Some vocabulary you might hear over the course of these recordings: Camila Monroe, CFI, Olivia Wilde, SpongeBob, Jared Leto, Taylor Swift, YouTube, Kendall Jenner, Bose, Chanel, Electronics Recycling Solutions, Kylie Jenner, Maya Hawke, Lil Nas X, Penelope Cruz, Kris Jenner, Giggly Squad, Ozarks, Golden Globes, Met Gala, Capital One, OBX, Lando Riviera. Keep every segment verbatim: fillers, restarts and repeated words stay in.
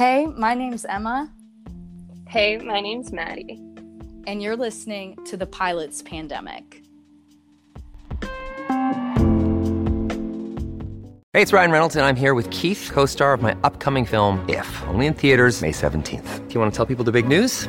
Hey, my name's Emma. Hey, my name's Maddie. And you're listening to The Pilots Pandemic. Hey, it's Ryan Reynolds, and I'm here with Keith, co-star of my upcoming film, If, only in theaters May seventeenth. Do you want to tell people the big news?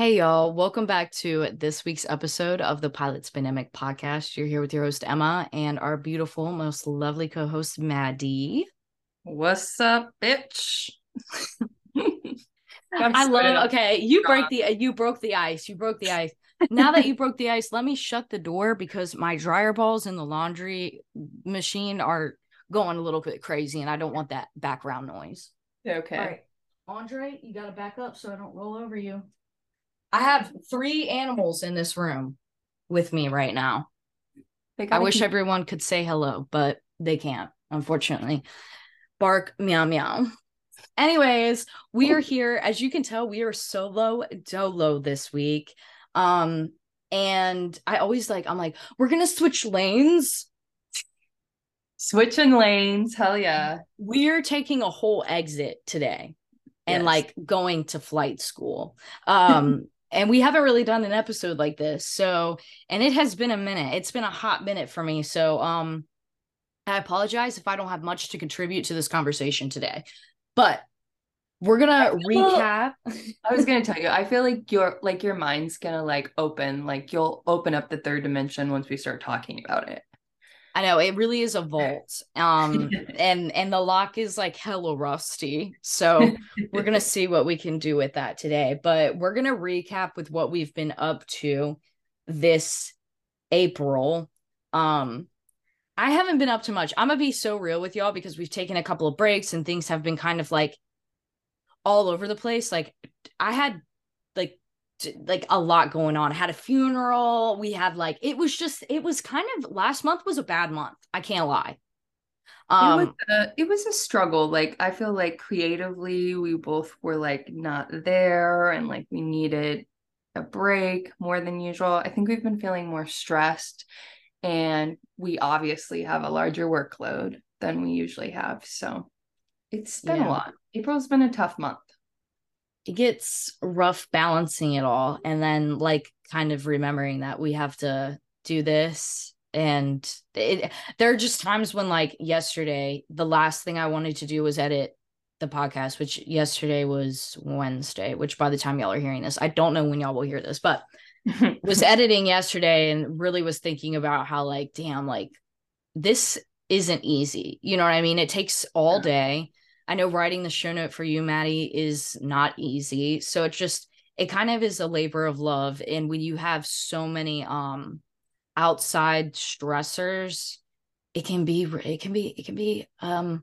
Hey, y'all. Welcome back to this week's episode of the Pilots Pandemic podcast. You're here with your host, Emma, and our beautiful, most lovely co-host, Maddie. What's up, bitch? I love, okay, you break the, you broke the ice. You broke the ice. Now that you broke the ice, let me shut the door because my dryer balls in the laundry machine are going a little bit crazy, and I don't want that background noise. Okay. All right. Andre, you got to back up so I don't roll over you. I have three animals in this room with me right now. I wish keep... everyone could say hello, but they can't, unfortunately. Bark, meow, meow. Anyways, we are here. As you can tell, we are solo dolo this week. Um, and I always like, I'm like, we're going to switch lanes. Switching lanes. Hell yeah. We're taking a whole exit today and yes. like going to flight school. Um And we haven't really done an episode like this. So, and it has been a minute. It's been a hot minute for me. So, um, I apologize if I don't have much to contribute to this conversation today, but we're going to recap. I was going to tell you, I feel like your, like your mind's going to like open, like you'll open up the third dimension once we start talking about it. I know it really is a vault. Um, and, and the lock is like hella rusty. So we're going to see what we can do with that today, but we're going to recap with what we've been up to this April. Um, I haven't been up to much. I'm going to be so real with y'all because we've taken a couple of breaks and things have been kind of like all over the place. Like I had like, like a lot going on. I had a funeral. We had like, it was just, it was kind of, last month was a bad month. I can't lie. Um, it was a, it was a struggle. Like, I feel like creatively, we both were like not there and like we needed a break more than usual. I think we've been feeling more stressed and we obviously have a larger workload than we usually have. So it's been yeah. a lot. April's been a tough month. It gets rough balancing it all. And then like kind of remembering that we have to do this. And it, there are just times when like yesterday, the last thing I wanted to do was edit the podcast, which yesterday was Wednesday, which by the time y'all are hearing this, I don't know when y'all will hear this, but was editing yesterday and really was thinking about how like, damn, like this isn't easy. You know what I mean? It takes all day. I know writing the show note for you, Maddie, is not easy. So it just, it kind of is a labor of love. And when you have so many um, outside stressors, it can be, it can be, it can be um,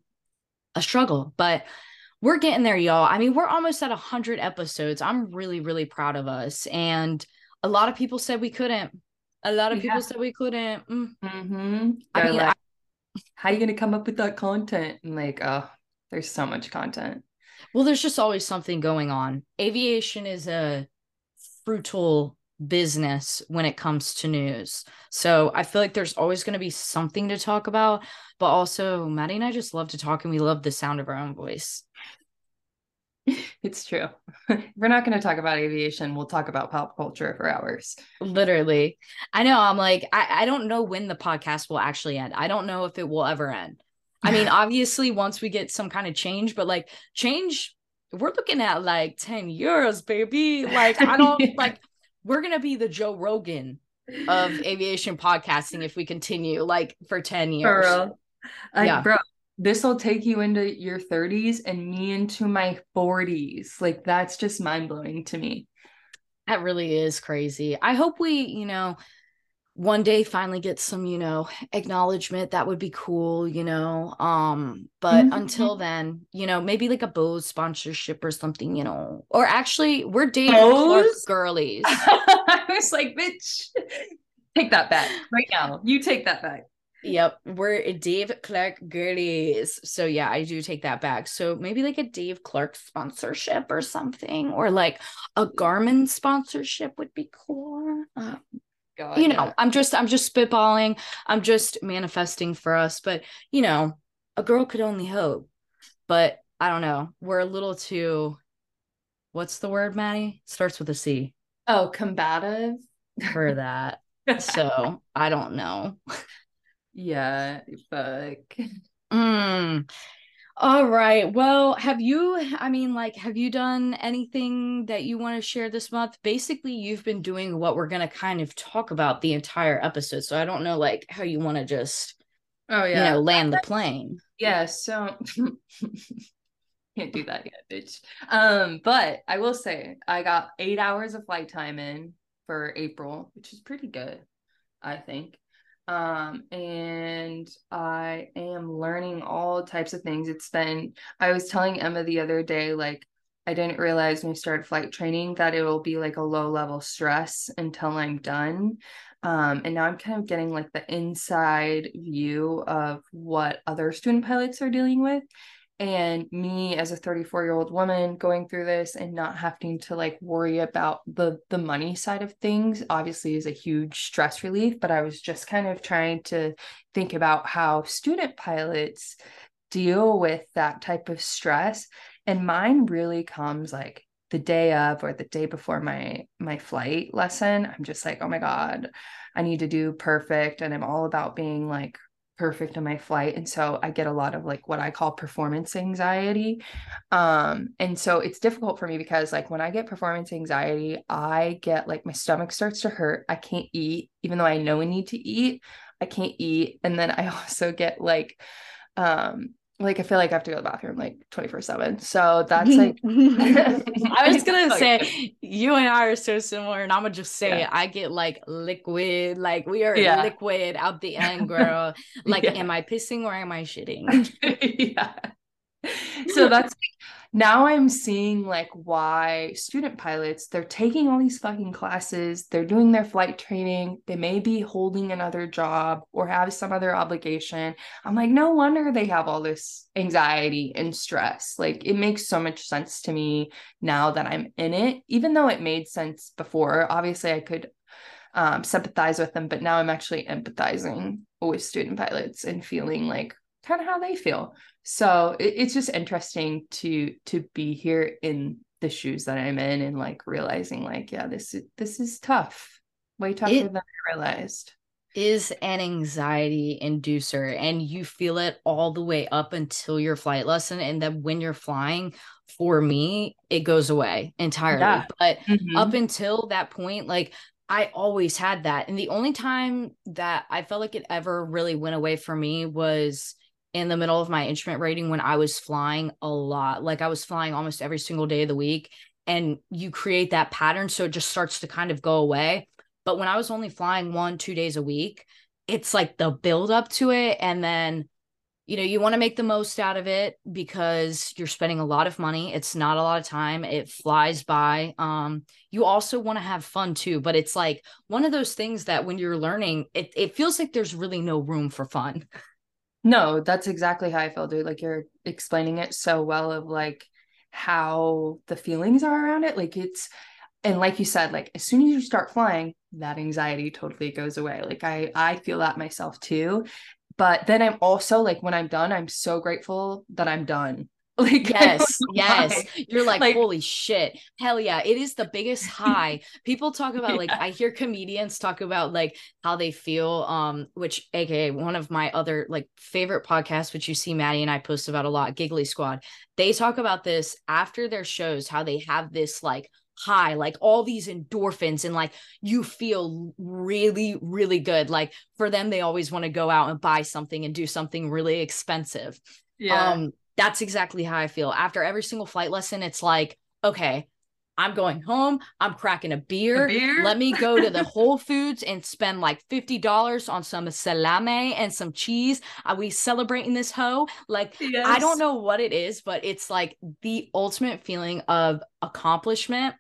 a struggle, but we're getting there, y'all. I mean, we're almost at a hundred episodes. I'm really, really proud of us. And a lot of people said we couldn't. A lot of yeah. people said we couldn't. Mm. Mm-hmm. I mean, like, I- how are you going to come up with that content? And like, oh. There's so much content. Well, there's just always something going on. Aviation is a fruitful business when it comes to news. So I feel like there's always going to be something to talk about. But also, Maddie and I just love to talk and we love the sound of our own voice. It's true. If we're not going to talk about aviation, we'll talk about pop culture for hours. Literally. I know. I'm like, I, I don't know when the podcast will actually end. I don't know if it will ever end. I mean, obviously, once we get some kind of change, but like change, we're looking at like ten euros, baby. Like, I don't like, we're going to be the Joe Rogan of aviation podcasting if we continue like for ten years. Girl. Like, yeah. Bro, this will take you into your thirties and me into my forties. Like, that's just mind blowing to me. That really is crazy. I hope we, you know, one day finally get some, you know, acknowledgement, that would be cool, you know, um, but mm-hmm. until then, you know, maybe like a Bose sponsorship or something, you know, or actually we're dating Clark girlies. I was like, bitch, take that back right now. You take that back. Yep. We're Dave Clark girlies. So yeah, I do take that back. So maybe like a Dave Clark sponsorship or something, or like a Garmin sponsorship would be cool. Um, God, you know, yeah. I'm just, I'm just spitballing. I'm just manifesting for us, but you know, a girl could only hope, but I don't know. We're a little too, what's the word, Maddie? Starts with a C. Oh, combative. For that. So I don't know. Yeah. Fuck. Mm. All right. Well, have you, I mean, like, have you done anything that you want to share this month? Basically, you've been doing what we're going to kind of talk about the entire episode. So I don't know, like, how you want to just, oh yeah, you know, land the plane. Yeah. So can't do that yet, bitch. Um, but I will say I got eight hours of flight time in for April, which is pretty good, I think. Um, and I am learning all types of things. It's been, I was telling Emma the other day, like, I didn't realize when we started flight training that it will be like a low level stress until I'm done. Um, and now I'm kind of getting like the inside view of what other student pilots are dealing with. And me as a thirty-four year old woman going through this and not having to like worry about the the money side of things obviously is a huge stress relief, but I was just kind of trying to think about how student pilots deal with that type of stress. And mine really comes like the day of or the day before my my flight lesson. I'm just like, oh my God, I need to do perfect. And I'm all about being like perfect on my flight. And so I get a lot of like what I call performance anxiety. Um, and so it's difficult for me because like when I get performance anxiety, I get like my stomach starts to hurt. I can't eat, even though I know I need to eat, I can't eat. And then I also get like, um, like, I feel like I have to go to the bathroom like twenty-four seven. So that's like, I was going to say, you and I are so similar, and I'm going to just say, yeah. I get like liquid, like we are yeah. liquid out the end, girl. Like, yeah. am I pissing or am I shitting? Yeah. So that's like, now I'm seeing like why student pilots, they're taking all these fucking classes, they're doing their flight training, they may be holding another job or have some other obligation. I'm like, no wonder they have all this anxiety and stress. Like, it makes so much sense to me now that I'm in it, even though it made sense before. Obviously I could um, sympathize with them, but now I'm actually empathizing with student pilots and feeling like kind of how they feel. So it, it's just interesting to to be here in the shoes that I'm in and like realizing like, yeah, this is this is tough, way tougher it than I realized. Is an anxiety inducer, and you feel it all the way up until your flight lesson, and then when you're flying, for me, it goes away entirely. Yeah. But mm-hmm. up until that point, like, I always had that, and the only time that I felt like it ever really went away for me was in the middle of my instrument rating when I was flying a lot. Like, I was flying almost every single day of the week, and you create that pattern. So it just starts to kind of go away. But when I was only flying one, two days a week, it's like the build up to it. And then, you know, you want to make the most out of it because you're spending a lot of money. It's not a lot of time. It flies by. Um, you also want to have fun too, but it's like one of those things that when you're learning, it, it feels like there's really no room for fun. No, that's exactly how I feel, dude. Like, you're explaining it so well of like how the feelings are around it. Like, it's, and like you said, like as soon as you start flying, that anxiety totally goes away. Like, I, I feel that myself too. But then I'm also like, when I'm done, I'm so grateful that I'm done. Like, yes, yes. You're like, like, holy shit. Hell yeah. It is the biggest high. People talk about, like, yeah. I hear comedians talk about like how they feel, um, which A K A one of my other like favorite podcasts, which you see Maddie and I post about a lot, Giggly Squad. They talk about this after their shows, how they have this like high, like all these endorphins, and like you feel really, really good. Like, for them, they always want to go out and buy something and do something really expensive. Yeah. Um, That's exactly how I feel. After every single flight lesson, it's like, okay, I'm going home. I'm cracking a beer. A beer? Let me go to the Whole Foods and spend like fifty dollars on some salame and some cheese. Are we celebrating this hoe? Like, yes. I don't know what it is, but it's like the ultimate feeling of accomplishment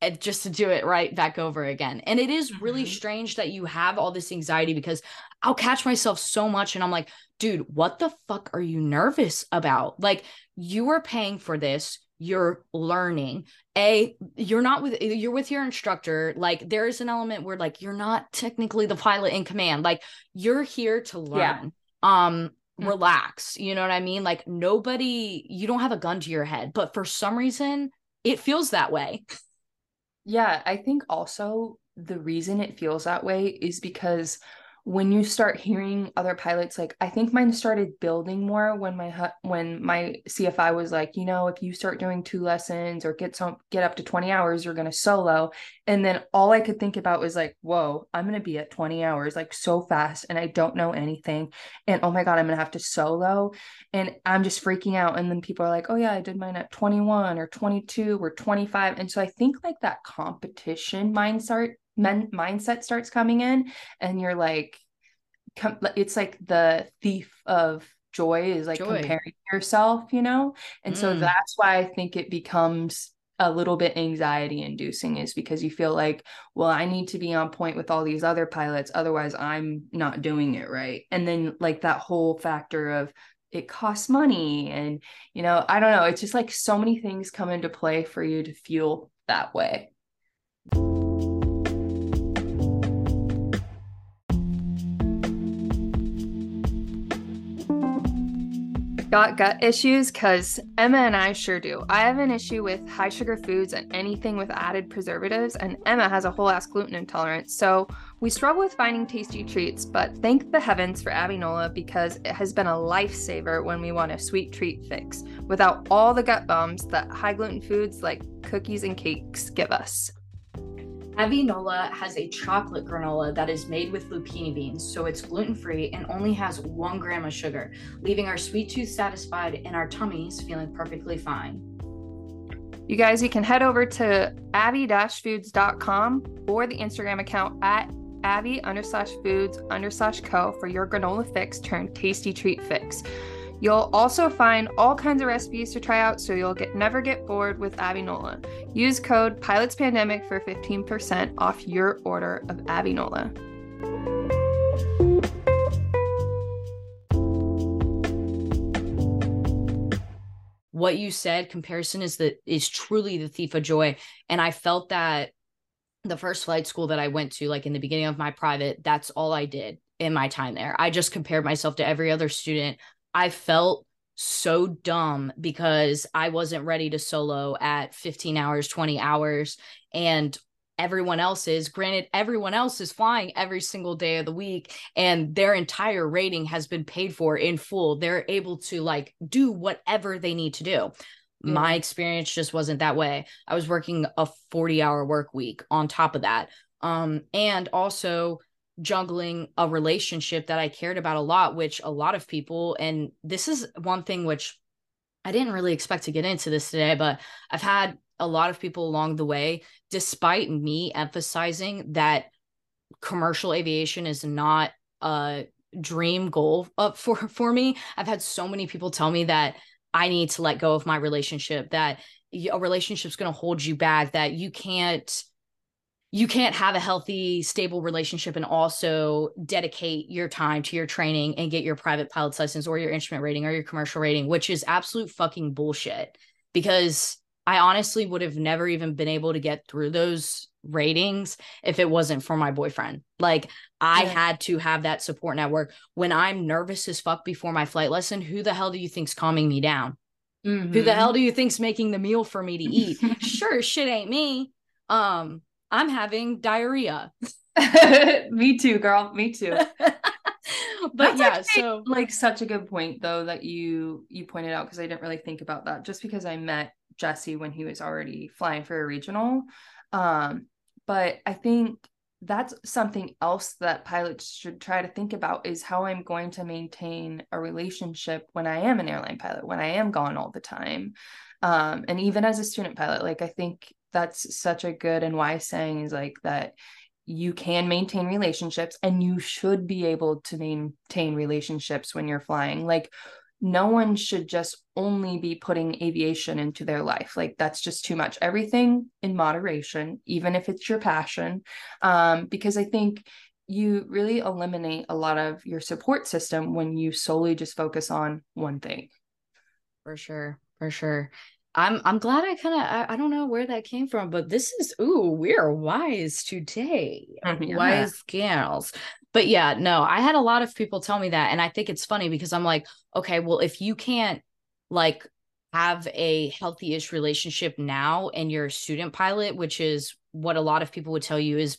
and just to do it right back over again. And it is really mm-hmm. strange that you have all this anxiety, because I'll catch myself so much and I'm like, dude, what the fuck are you nervous about? Like, you are paying for this. You're learning. A, you're not with, you're with your instructor. Like, there is an element where like, you're not technically the pilot in command. Like, you're here to learn, yeah. um, mm-hmm. relax. You know what I mean? Like, nobody, you don't have a gun to your head, but for some reason it feels that way. Yeah. I think also the reason it feels that way is because when you start hearing other pilots, like, I think mine started building more when my, when my C F I was like, you know, if you start doing two lessons or get some, get up to twenty hours, you're going to solo. And then all I could think about was like, whoa, I'm going to be at twenty hours, like, so fast. And I don't know anything. And oh my God, I'm going to have to solo. And I'm just freaking out. And then people are like, oh yeah, I did mine at twenty-one or twenty-two or twenty-five. And so I think like that competition mindset Men, mindset starts coming in, and you're like, com- it's like the thief of joy is like joy. Comparing yourself, you know? And mm. so that's why I think it becomes a little bit anxiety inducing, is because you feel like, well, I need to be on point with all these other pilots. Otherwise I'm not doing it right. And then like that whole factor of it costs money. And, you know, I don't know, it's just like so many things come into play for you to feel that way. Got gut issues? Because Emma and I sure do. I have an issue with high sugar foods and anything with added preservatives, and Emma has a whole ass gluten intolerance. So we struggle with finding tasty treats, but thank the heavens for Avi Nola, because it has been a lifesaver when we want a sweet treat fix without all the gut bums that high gluten foods like cookies and cakes give us. Avi Nola has a chocolate granola that is made with lupini beans, so it's gluten-free and only has one gram of sugar, leaving our sweet tooth satisfied and our tummies feeling perfectly fine. You guys, you can head over to avi dash foods dot com or the Instagram account at avi underslash foods underslash co for your granola fix turned tasty treat fix. You'll also find all kinds of recipes to try out, so you'll get never get bored with Avi Nola. Use code PILOTSPANDEMIC for fifteen percent off your order of Avi Nola. What you said, comparison is the is truly the thief of joy, and I felt that the first flight school that I went to, like in the beginning of my private, that's all I did in my time there. I just compared myself to every other student. I felt so dumb because I wasn't ready to solo at fifteen hours, twenty hours, and everyone else is. Granted, everyone else is flying every single day of the week, and their entire rating has been paid for in full. They're able to like do whatever they need to do. Mm. My experience just wasn't that way. I was working a forty hour work week on top of that. Um, and also juggling a relationship that I cared about a lot, which a lot of people, and this is one thing which I didn't really expect to get into this today, but I've had a lot of people along the way, despite me emphasizing that commercial aviation is not a dream goal up for, for me. I've had so many people tell me that I need to let go of my relationship, that a relationship's going to hold you back, that you can't You can't have a healthy, stable relationship and also dedicate your time to your training and get your private pilot's license or your instrument rating or your commercial rating, which is absolute fucking bullshit, because I honestly would have never even been able to get through those ratings if it wasn't for my boyfriend. Like, I yeah. had to have that support network. When I'm nervous as fuck before my flight lesson, who the hell do you think's calming me down? Mm-hmm. Who the hell do you think's making the meal for me to eat? Sure, shit ain't me. Um, I'm having diarrhea. Me too, girl. Me too. But that's yeah, actually, so like such a good point though, that you, you pointed out, because I didn't really think about that, just because I met Jesse when he was already flying for a regional. Um, but I think that's something else that pilots should try to think about, is how I'm going to maintain a relationship when I am an airline pilot, when I am gone all the time. Um, and even as a student pilot, like I think that's such a good and wise saying, is like that you can maintain relationships and you should be able to maintain relationships when you're flying. Like, no one should just only be putting aviation into their life. Like, that's just too much. Everything in moderation, even if it's your passion, um, because I think you really eliminate a lot of your support system when you solely just focus on one thing. For sure. For sure. I'm I'm glad I kind of, I, I don't know where that came from, but this is, ooh, we're wise today. Yeah. Wise girls. But yeah, no, I had a lot of people tell me that. And I think it's funny because I'm like, okay, well, if you can't like have a healthy-ish relationship now and you're a student pilot, which is what a lot of people would tell you is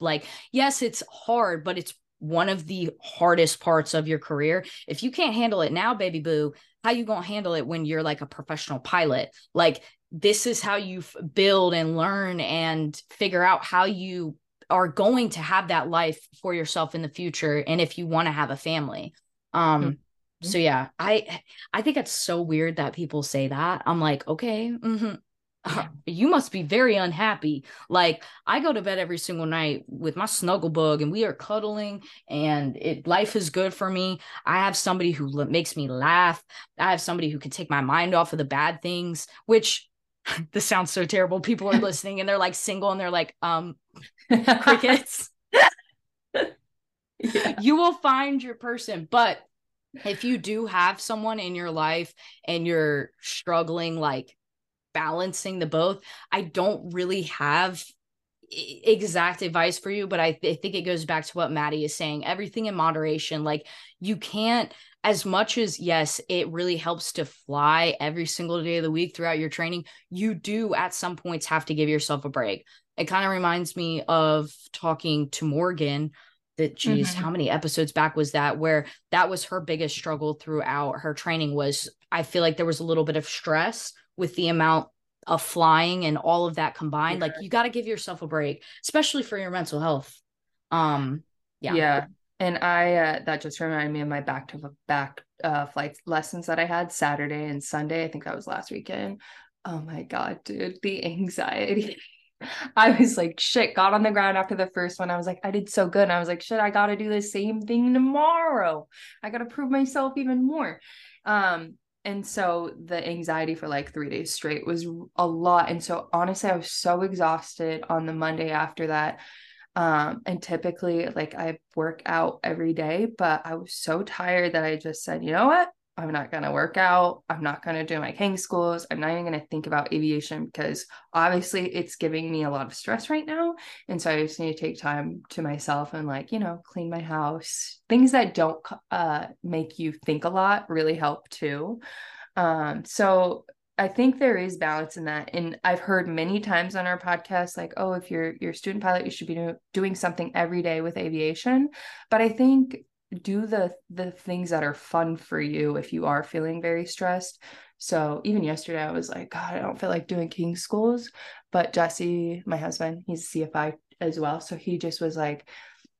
like, yes, it's hard, but it's one of the hardest parts of your career. If you can't handle it now, baby boo, how you gonna handle it when you're like a professional pilot? Like, this is how you f- build and learn and figure out how you are going to have that life for yourself in the future. And if you want to have a family, um, mm-hmm. so yeah, I, I think it's so weird that people say that. I'm like, okay, mm-hmm. You must be very unhappy. Like, I go to bed every single night with my snuggle bug and we are cuddling and it, life is good for me. I have somebody who makes me laugh. I have somebody who can take my mind off of the bad things, which this sounds so terrible. People are listening and they're like single and they're like, um, crickets. Yeah. You will find your person. But if you do have someone in your life and you're struggling, like, balancing the both, I don't really have exact advice for you, but I, th- I think it goes back to what Maddie is saying, everything in moderation. Like, you can't, as much as yes, it really helps to fly every single day of the week throughout your training, you do at some points have to give yourself a break. It kind of reminds me of talking to Morgan that, geez, mm-hmm. how many episodes back was that, where that was her biggest struggle throughout her training was, I feel like there was a little bit of stress with the amount of flying and all of that combined. Yeah. Like, you got to give yourself a break, especially for your mental health. Um, yeah. Yeah. And I, uh, that just reminded me of my back to back, uh, flight lessons that I had Saturday and Sunday. I think that was last weekend. Oh my God, dude, the anxiety. I was like, shit, got on the ground after the first one. I was like, I did so good. And I was like, shit, I got to do the same thing tomorrow. I got to prove myself even more. Um, And so the anxiety for like three days straight was a lot. And so honestly, I was so exhausted on the Monday after that. Um, and typically like I work out every day, but I was so tired that I just said, you know what? I'm not going to work out. I'm not going to do my King Schools. I'm not even going to think about aviation because obviously it's giving me a lot of stress right now. And so I just need to take time to myself and like, you know, clean my house. Things that don't uh, make you think a lot really help too. Um, so I think there is balance in that. And I've heard many times on our podcast, like, oh, if you're, you're a student pilot, you should be do- doing something every day with aviation. But I think do the the things that are fun for you if you are feeling very stressed. So even yesterday I was like, God, I don't feel like doing King Schools, but Jesse, my husband, he's a C F I as well, so he just was like,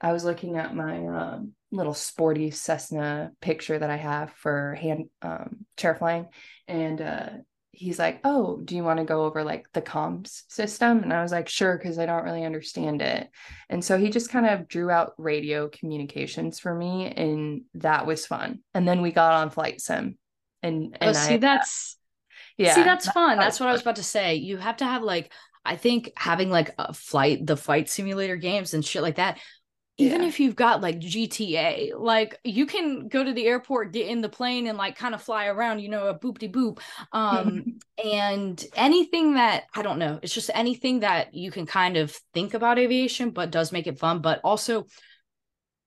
I was looking at my um little sporty Cessna picture that I have for hand um chair flying, and uh he's like, oh, do you want to go over like the comms system? And I was like, sure, because I don't really understand it. And so he just kind of drew out radio communications for me, and that was fun. And then we got on flight sim, and, and oh, see, I, that's yeah, see, that's fun. That's what I was about to say. You have to have like, I think having like a flight, the flight simulator games and shit like that. Even yeah. if you've got like G T A, like you can go to the airport, get in the plane and like kind of fly around, you know, a boop-de-boop. Um, and anything that, I don't know, it's just anything that you can kind of think about aviation, but does make it fun. But also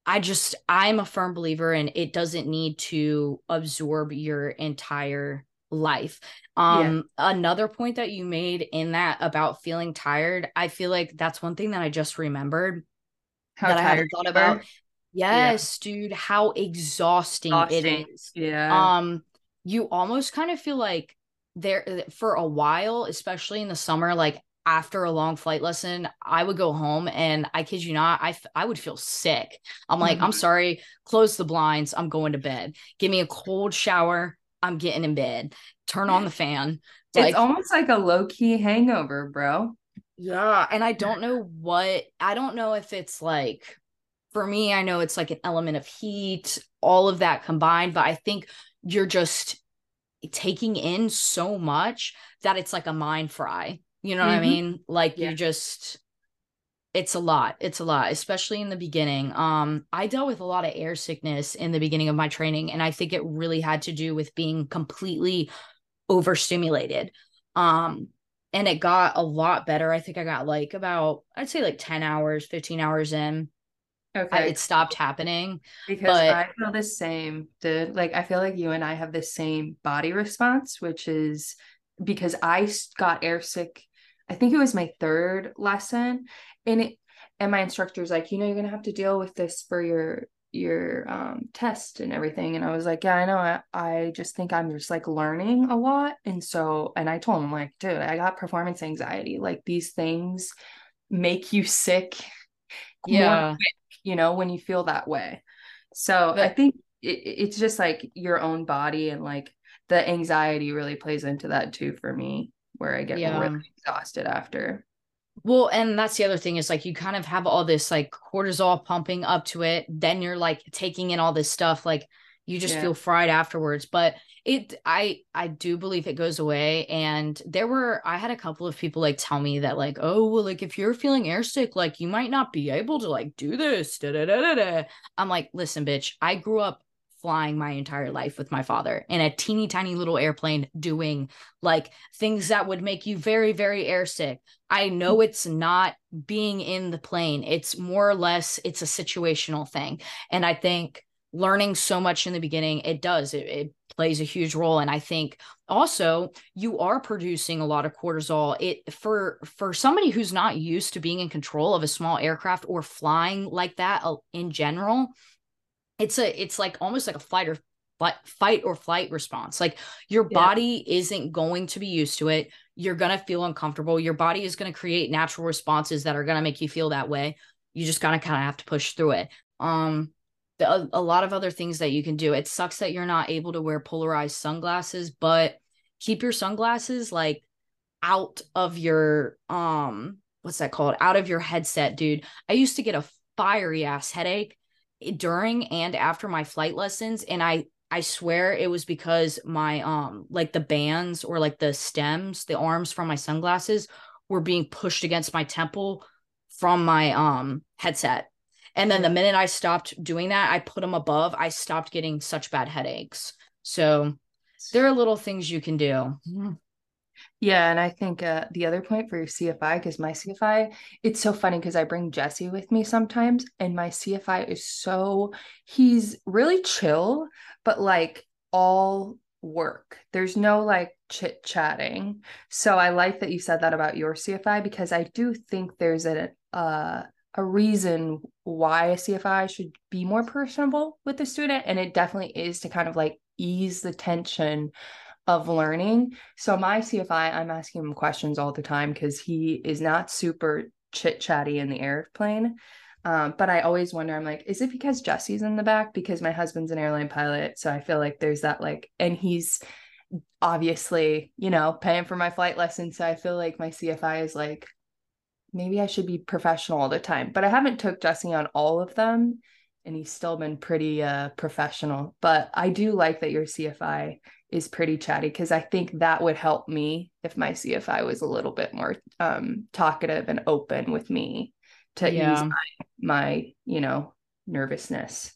I just, I'm a firm believer in it doesn't need to absorb your entire life. Um, yeah. Another point that you made in that about feeling tired, I feel like that's one thing that I just remembered. How that I hadn't thought about. Yes, yeah. Dude, how exhausting, exhausting it is. Yeah. Um, you almost kind of feel like there for a while, especially in the summer, like after a long flight lesson, I would go home and I kid you not, I, f- I would feel sick. I'm like, mm-hmm. I'm sorry, close the blinds. I'm going to bed. Give me a cold shower. I'm getting in bed. Turn on the fan. Like, it's almost like a low-key hangover, bro. Yeah. And I don't know what, I don't know if it's like, for me, I know it's like an element of heat, all of that combined, but I think you're just taking in so much that it's like a mind fry. You know mm-hmm. what I mean? Like yeah. you just, it's a lot. It's a lot, especially in the beginning. Um, I dealt with a lot of air sickness in the beginning of my training, and I think it really had to do with being completely overstimulated. Um, and it got a lot better. I think I got like about, I'd say like ten hours, fifteen hours in. Okay. I, it stopped happening. Because but... I feel the same, dude. Like, I feel like you and I have the same body response, which is because I got airsick. I think it was my third lesson. And it, and my instructor was like, you know, you're going to have to deal with this for your, your um, test and everything. And I was like, yeah, I know. I, I just think I'm just like learning a lot. And so, and I told him like, dude, I got performance anxiety. Like, these things make you sick. Yeah. You know, when you feel that way. So but, I think it, it's just like your own body, and like the anxiety really plays into that too for me, where I get yeah. really exhausted after. Well, and that's the other thing is like, you kind of have all this like cortisol pumping up to it. Then you're like taking in all this stuff. Like, you just yeah. feel fried afterwards, but it, I, I do believe it goes away. And there were, I had a couple of people like tell me that like, oh, well, like if you're feeling airsick, like you might not be able to like do this. Da, da, da, da, da. I'm like, listen, bitch, I grew up flying my entire life with my father in a teeny tiny little airplane doing like things that would make you very, very airsick. I know it's not being in the plane. It's more or less, it's a situational thing. And I think learning so much in the beginning, it does, it, it plays a huge role. And I think also you are producing a lot of cortisol. It for, for somebody who's not used to being in control of a small aircraft or flying like that in general, it's a, it's like almost like a flight or flight, fight or flight response. Like your yeah. body isn't going to be used to it. You're going to feel uncomfortable. Your body is going to create natural responses that are going to make you feel that way. You just gotta kind of have to push through it. Um, A, a lot of other things that you can do. It sucks that you're not able to wear polarized sunglasses, but keep your sunglasses like out of your, um, what's that called? Out of your headset, dude. I used to get a fiery ass headache during and after my flight lessons. And I, I swear it was because my, um, like the bands or like the stems, the arms from my sunglasses were being pushed against my temple from my, um, headset. And then the minute I stopped doing that, I put them above, I stopped getting such bad headaches. So there are little things you can do. Yeah. And I think uh, the other point for your C F I, because my C F I, it's so funny because I bring Jesse with me sometimes, and my C F I is so, he's really chill, but like all work. There's no like chit chatting. So I like that you said that about your C F I, because I do think there's a, uh, a reason why a C F I should be more personable with the student. And it definitely is to kind of like ease the tension of learning. So my C F I, I'm asking him questions all the time because he is not super chit chatty in the airplane. Um, but I always wonder, I'm like, is it because Jesse's in the back? Because my husband's an airline pilot. So I feel like there's that like, and he's obviously, you know, paying for my flight lessons. So I feel like my C F I is like, maybe I should be professional all the time, but I haven't took Jesse on all of them, and he's still been pretty uh, professional. But I do like that your C F I is pretty chatty, because I think that would help me if my C F I was a little bit more um, talkative and open with me to yeah. ease my, my, you know, nervousness.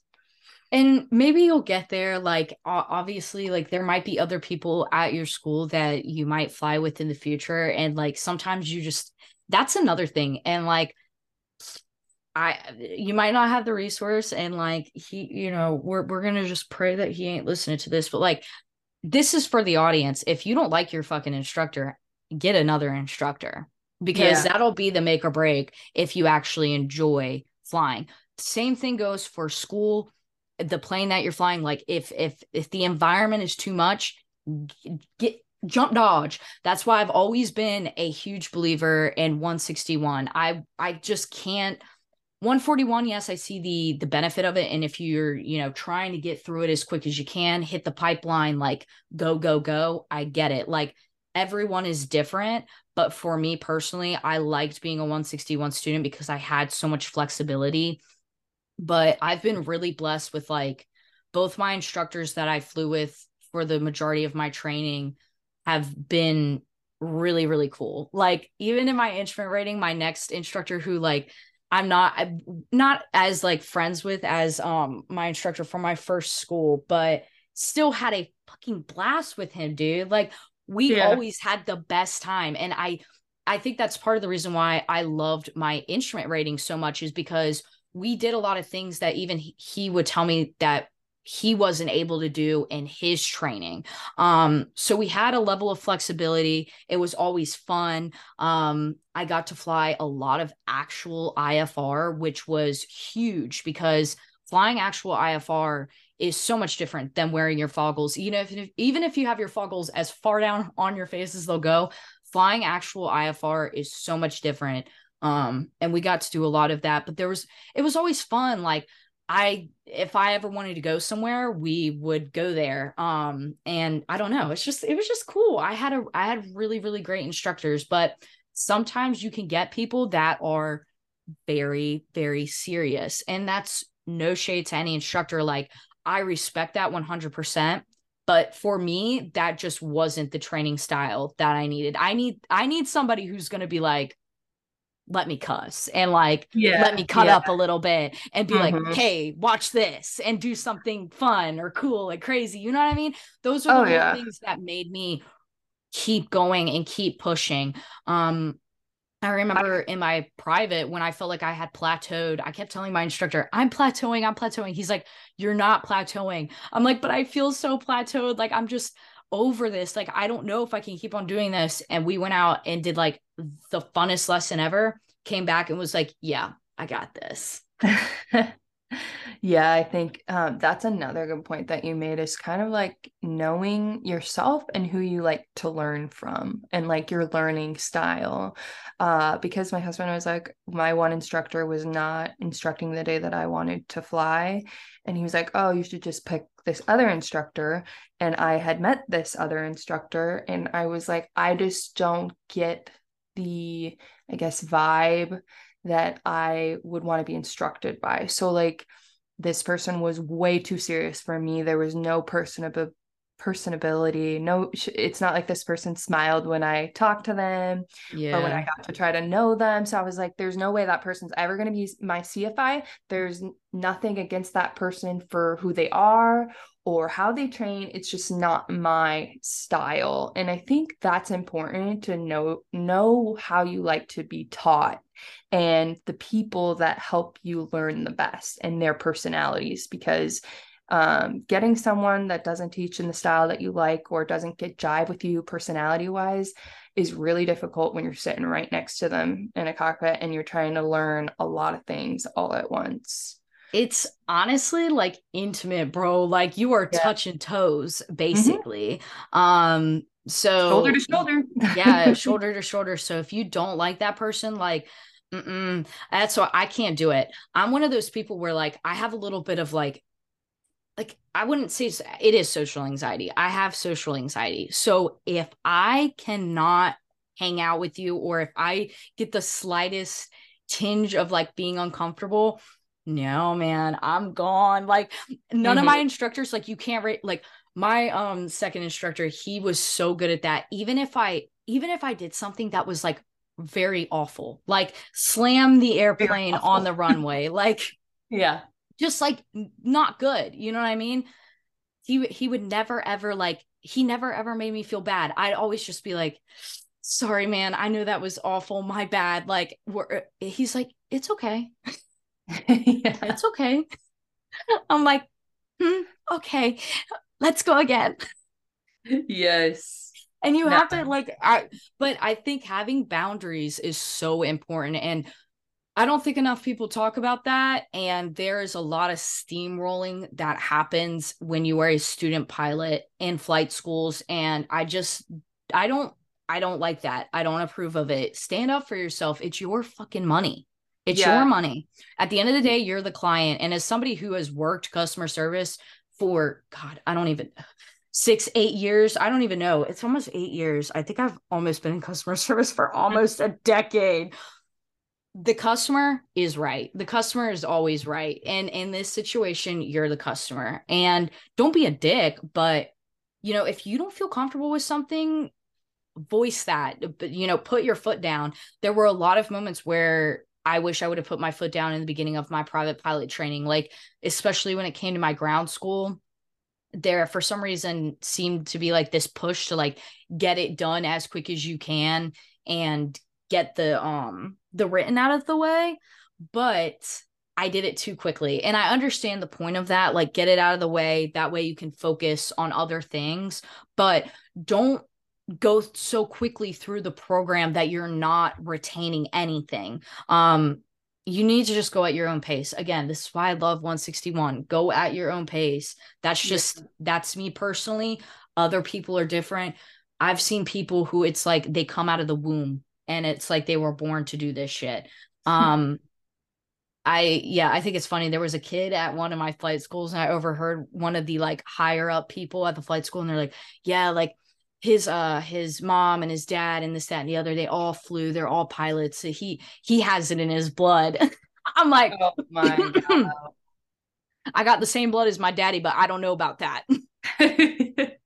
And maybe you'll get there. Like, obviously, like there might be other people at your school that you might fly with in the future. And like, sometimes you just, that's another thing. And like, I, you might not have the resource, and like he, you know, we're, we're going to just pray that he ain't listening to this, but like, this is for the audience. If you don't like your fucking instructor, get another instructor, because yeah. that'll be the make or break if you actually enjoy flying. Same thing goes for school, the plane that you're flying. Like if, if, if the environment is too much, get, jump dodge. That's why I've always been a huge believer in one sixty-one. I, I just can't one forty-one. Yes. I see the, the benefit of it. And if you're, you know, trying to get through it as quick as you can, hit the pipeline, like go, go, go. I get it. Like everyone is different. But for me personally, I liked being a one sixty-one student because I had so much flexibility. But I've been really blessed with like both my instructors that I flew with for the majority of my training have been really, really cool. Like even in my instrument rating, my next instructor who like I'm not I'm not as like friends with as um my instructor from my first school, but still had a fucking blast with him, dude. Like we yeah. always had the best time. And I I think that's part of the reason why I loved my instrument rating so much is because we did a lot of things that even he, he would tell me that he wasn't able to do in his training. Um, so we had a level of flexibility. It was always fun. Um, I got to fly a lot of actual I F R, which was huge because flying actual I F R is so much different than wearing your foggles. You know, if, if, even if you have your foggles as far down on your face as they'll go, flying actual I F R is so much different. Um, and we got to do a lot of that, but there was, it was always fun. Like, I, if I ever wanted to go somewhere, we would go there. Um, and I don't know, it's just, it was just cool. I had a, I had really, really great instructors, but sometimes you can get people that are very, very serious. And that's no shade to any instructor. Like I respect that one hundred percent. But for me, that just wasn't the training style that I needed. I need, I need somebody who's going to be like, let me cuss and like, yeah, let me cut yeah. up a little bit and be mm-hmm. like, hey, watch this and do something fun or cool and crazy. You know what I mean? Those are oh, the yeah. things that made me keep going and keep pushing. Um, I remember I- in my private, when I felt like I had plateaued, I kept telling my instructor, I'm plateauing, I'm plateauing. He's like, you're not plateauing. I'm like, but I feel so plateaued. Like, I'm just over this. Like, I don't know if I can keep on doing this. And we went out and did like the funnest lesson ever, came back and was like, yeah, I got this. Yeah, I think um, that's another good point that you made is kind of like knowing yourself and who you like to learn from and like your learning style. Uh, because my husband was like, my one instructor was not instructing the day that I wanted to fly. And he was like, oh, you should just pick this other instructor. And I had met this other instructor and I was like, I just don't get the, I guess, vibe that I would want to be instructed by. So like this person was way too serious for me. There was no personab- personability. No, it's not like this person smiled when I talked to them yeah. or when I got to try to know them. So I was like, there's no way that person's ever going to be my C F I. There's nothing against that person for who they are or how they train. It's just not my style. And I think that's important to know, know how you like to be taught and the people that help you learn the best and their personalities, because um, getting someone that doesn't teach in the style that you like or doesn't get jive with you personality wise is really difficult when you're sitting right next to them in a cockpit and you're trying to learn a lot of things all at once. It's honestly like intimate, bro. Like you are yeah. touching toes basically. Mm-hmm. Um, so shoulder to shoulder. Yeah. Shoulder to shoulder. So if you don't like that person, like, mm-mm, that's why I can't do it. I'm one of those people where like, I have a little bit of like, like, I wouldn't say it is social anxiety. I have social anxiety. So if I cannot hang out with you, or if I get the slightest tinge of like being uncomfortable, no, man, I'm gone. Like none mm-hmm. of my instructors, like you can't rate, like my um second instructor, he was so good at that. Even if I, even if I did something that was like very awful, like slam the airplane on the runway, like, yeah. just like not good. You know what I mean? He, he would never, ever like, he never, ever made me feel bad. I'd always just be like, sorry, man, I know that was awful. My bad. Like we're, he's like, it's okay. yeah. It's okay. I'm like, hmm, okay, let's go again. Yes. And you Nothing. have to like, I, but I think having boundaries is so important. And I don't think enough people talk about that. And there is a lot of steamrolling that happens when you are a student pilot in flight schools. And I just, I don't, I don't like that. I don't approve of it. Stand up for yourself. It's your fucking money. It's yeah. your money. At the end of the day, you're the client. And as somebody who has worked customer service for, God, I don't even, six, eight years. I don't even know. It's almost eight years. I think I've almost been in customer service for almost a decade. The customer is right. The customer is always right. And in this situation, you're the customer. And don't be a dick, but, you know, if you don't feel comfortable with something, voice that, you know, put your foot down. There were a lot of moments where I wish I would have put my foot down in the beginning of my private pilot training, like, especially when it came to my ground school. There, for some reason, seemed to be like this push to like get it done as quick as you can and get the um the written out of the way. But I did it too quickly, and I understand the point of that. Like, get it out of the way, that way you can focus on other things. But don't go so quickly through the program that you're not retaining anything. Um, you need to just go at your own pace. Again, this is why I love one sixty-one. Go at your own pace. That's just, yeah. That's me personally. Other people are different. I've seen people who it's like they come out of the womb and it's like they were born to do this shit. Um, I, yeah, I think it's funny. There was a kid at one of my flight schools and I overheard one of the like higher up people at the flight school. And they're like, yeah, like his, uh, his mom and his dad and this, that, and the other, they all flew, they're all pilots. So he, he has it in his blood. I'm like, oh my God. I got the same blood as my daddy, but I don't know about that. But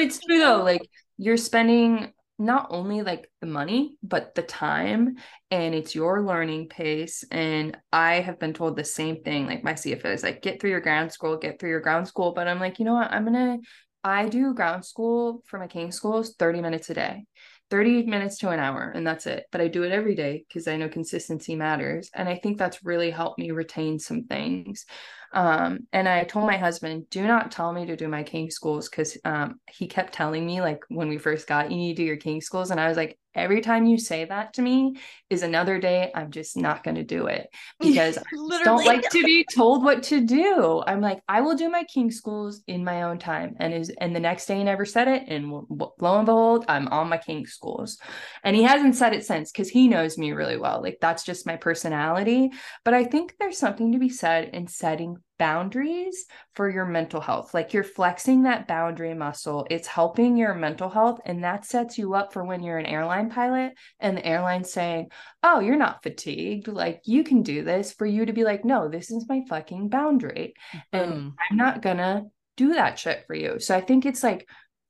it's true though. Like, you're spending not only like the money, but the time, and it's your learning pace. And I have been told the same thing. Like, my C F O is like, get through your ground school, get through your ground school. But I'm like, you know what? I'm going to, I do ground school for my King Schools thirty minutes a day, thirty minutes to an hour, and that's it. But I do it every day because I know consistency matters. And I think that's really helped me retain some things. Um, and I told my husband, do not tell me to do my King Schools, because um, he kept telling me, like, when we first got, you need to do your King Schools. And I was like, every time you say that to me is another day. I'm just not going to do it because I don't like to be told what to do. I'm like, I will do my King Schools in my own time. And is, and the next day he never said it. And lo and behold, I'm on my King Schools, and he hasn't said it since, because he knows me really well. Like, that's just my personality. But I think there's something to be said in setting boundaries for your mental health. Like, you're flexing that boundary muscle. It's helping your mental health. And that sets you up for when you're an airline pilot and the airline's saying, oh, you're not fatigued. Like, you can do this, for you to be like, no, this is my fucking boundary. And mm. I'm not gonna do that shit for you. So I think it's like,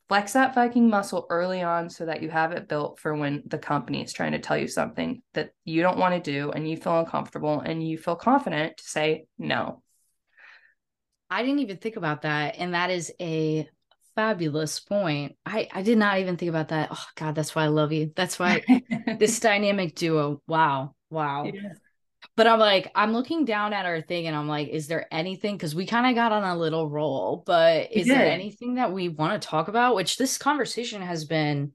flex that fucking muscle early on so that you have it built for when the company is trying to tell you something that you don't want to do and you feel uncomfortable and you feel confident to say no. I didn't even think about that. And that is a fabulous point. I, I did not even think about that. Oh God, that's why I love you. That's why this dynamic duo. Wow. Wow. Yeah. But I'm like, I'm looking down at our thing and I'm like, is there anything? Cause we kind of got on a little roll, but is there anything that we want to talk about? Which this conversation has been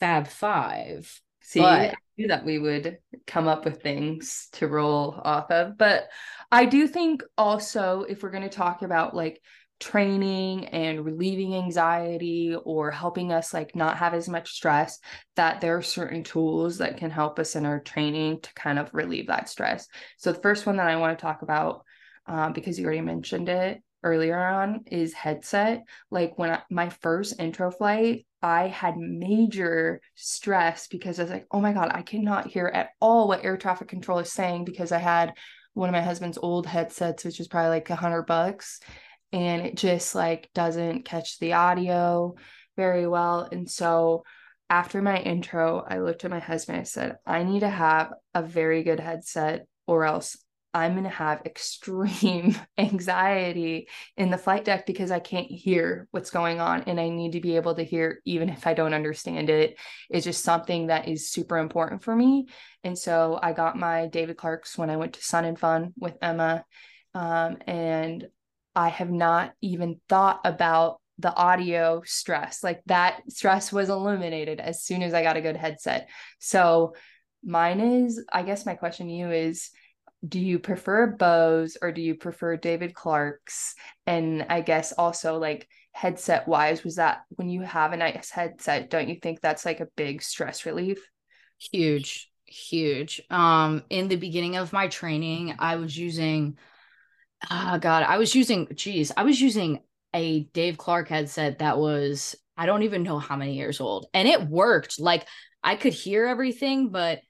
Fab Five. See, but- I knew that we would come up with things to roll off of. But I do think also, if we're going to talk about like training and relieving anxiety or helping us like not have as much stress, that there are certain tools that can help us in our training to kind of relieve that stress. So the first one that I want to talk about, um, because you already mentioned it earlier on, is headset. Like, when I, my first intro flight, I had major stress because I was like, oh my God, I cannot hear at all what air traffic control is saying, because I had one of my husband's old headsets, which was probably like a hundred bucks. And it just like doesn't catch the audio very well. And so after my intro, I looked at my husband, I said, I need to have a very good headset or else I'm going to have extreme anxiety in the flight deck because I can't hear what's going on. And I need to be able to hear, even if I don't understand it. It's just something that is super important for me. And so I got my David Clark's when I went to Sun and Fun with Emma. Um, and I have not even thought about the audio stress. Like, that stress was eliminated as soon as I got a good headset. So mine is, I guess my question to you is, do you prefer Bose or do you prefer David Clark's? And I guess also, like, headset wise, was that when you have a nice headset, don't you think that's like a big stress relief? Huge, huge. Um, in the beginning of my training, I was using, oh God, I was using, geez, I was using a Dave Clark headset that was, I don't even know how many years old, and it worked. Like, I could hear everything, but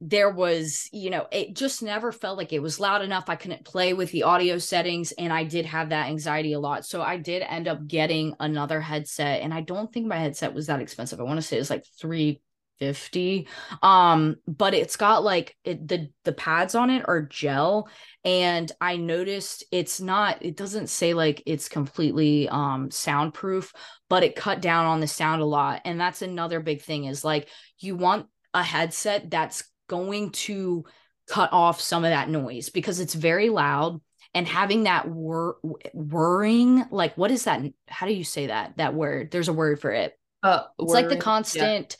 there was, you know, it just never felt like it was loud enough. I couldn't play with the audio settings, and I did have that anxiety a lot. So I did end up getting another headset, and I don't think my headset was that expensive. I want to say it's like three fifty. Um, but it's got like it, the, the pads on it are gel, and I noticed it's not, it doesn't say like it's completely um soundproof, but it cut down on the sound a lot. And that's another big thing, is like, you want a headset that's going to cut off some of that noise, because it's very loud, and having that wor- whirring, like, what is that? How do you say that, that word? There's a word for it. Uh, it's whirring, like the constant,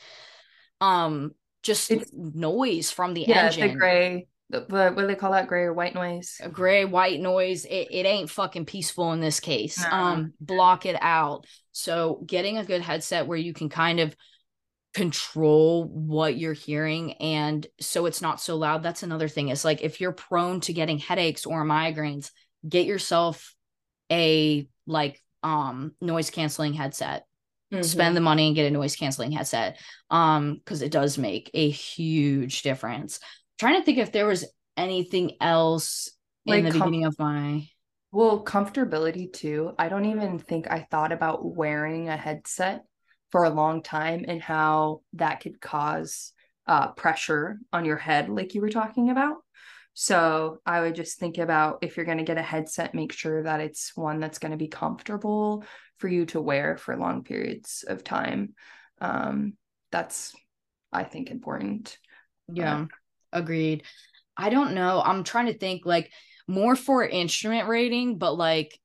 yeah. um, just it's, noise from the yeah, engine. Yeah, the gray, the, what do they call that? Gray or white noise? A gray, white noise. It, it ain't fucking peaceful in this case. No. Um, block it out. So getting a good headset where you can kind of control what you're hearing, and so it's not so loud. That's another thing. It's like, if you're prone to getting headaches or migraines, get yourself a like um noise canceling headset. Mm-hmm. Spend the money and get a noise canceling headset, um because it does make a huge difference. I'm trying to think if there was anything else like in the com- beginning of my well comfortability too. I don't even think I thought about wearing a headset for a long time, and how that could cause uh, pressure on your head, like you were talking about. So I would just think about, if you're going to get a headset, make sure that it's one that's going to be comfortable for you to wear for long periods of time. Um, that's, I think, important. Yeah, um, agreed. I don't know. I'm trying to think like more for instrument rating, but like,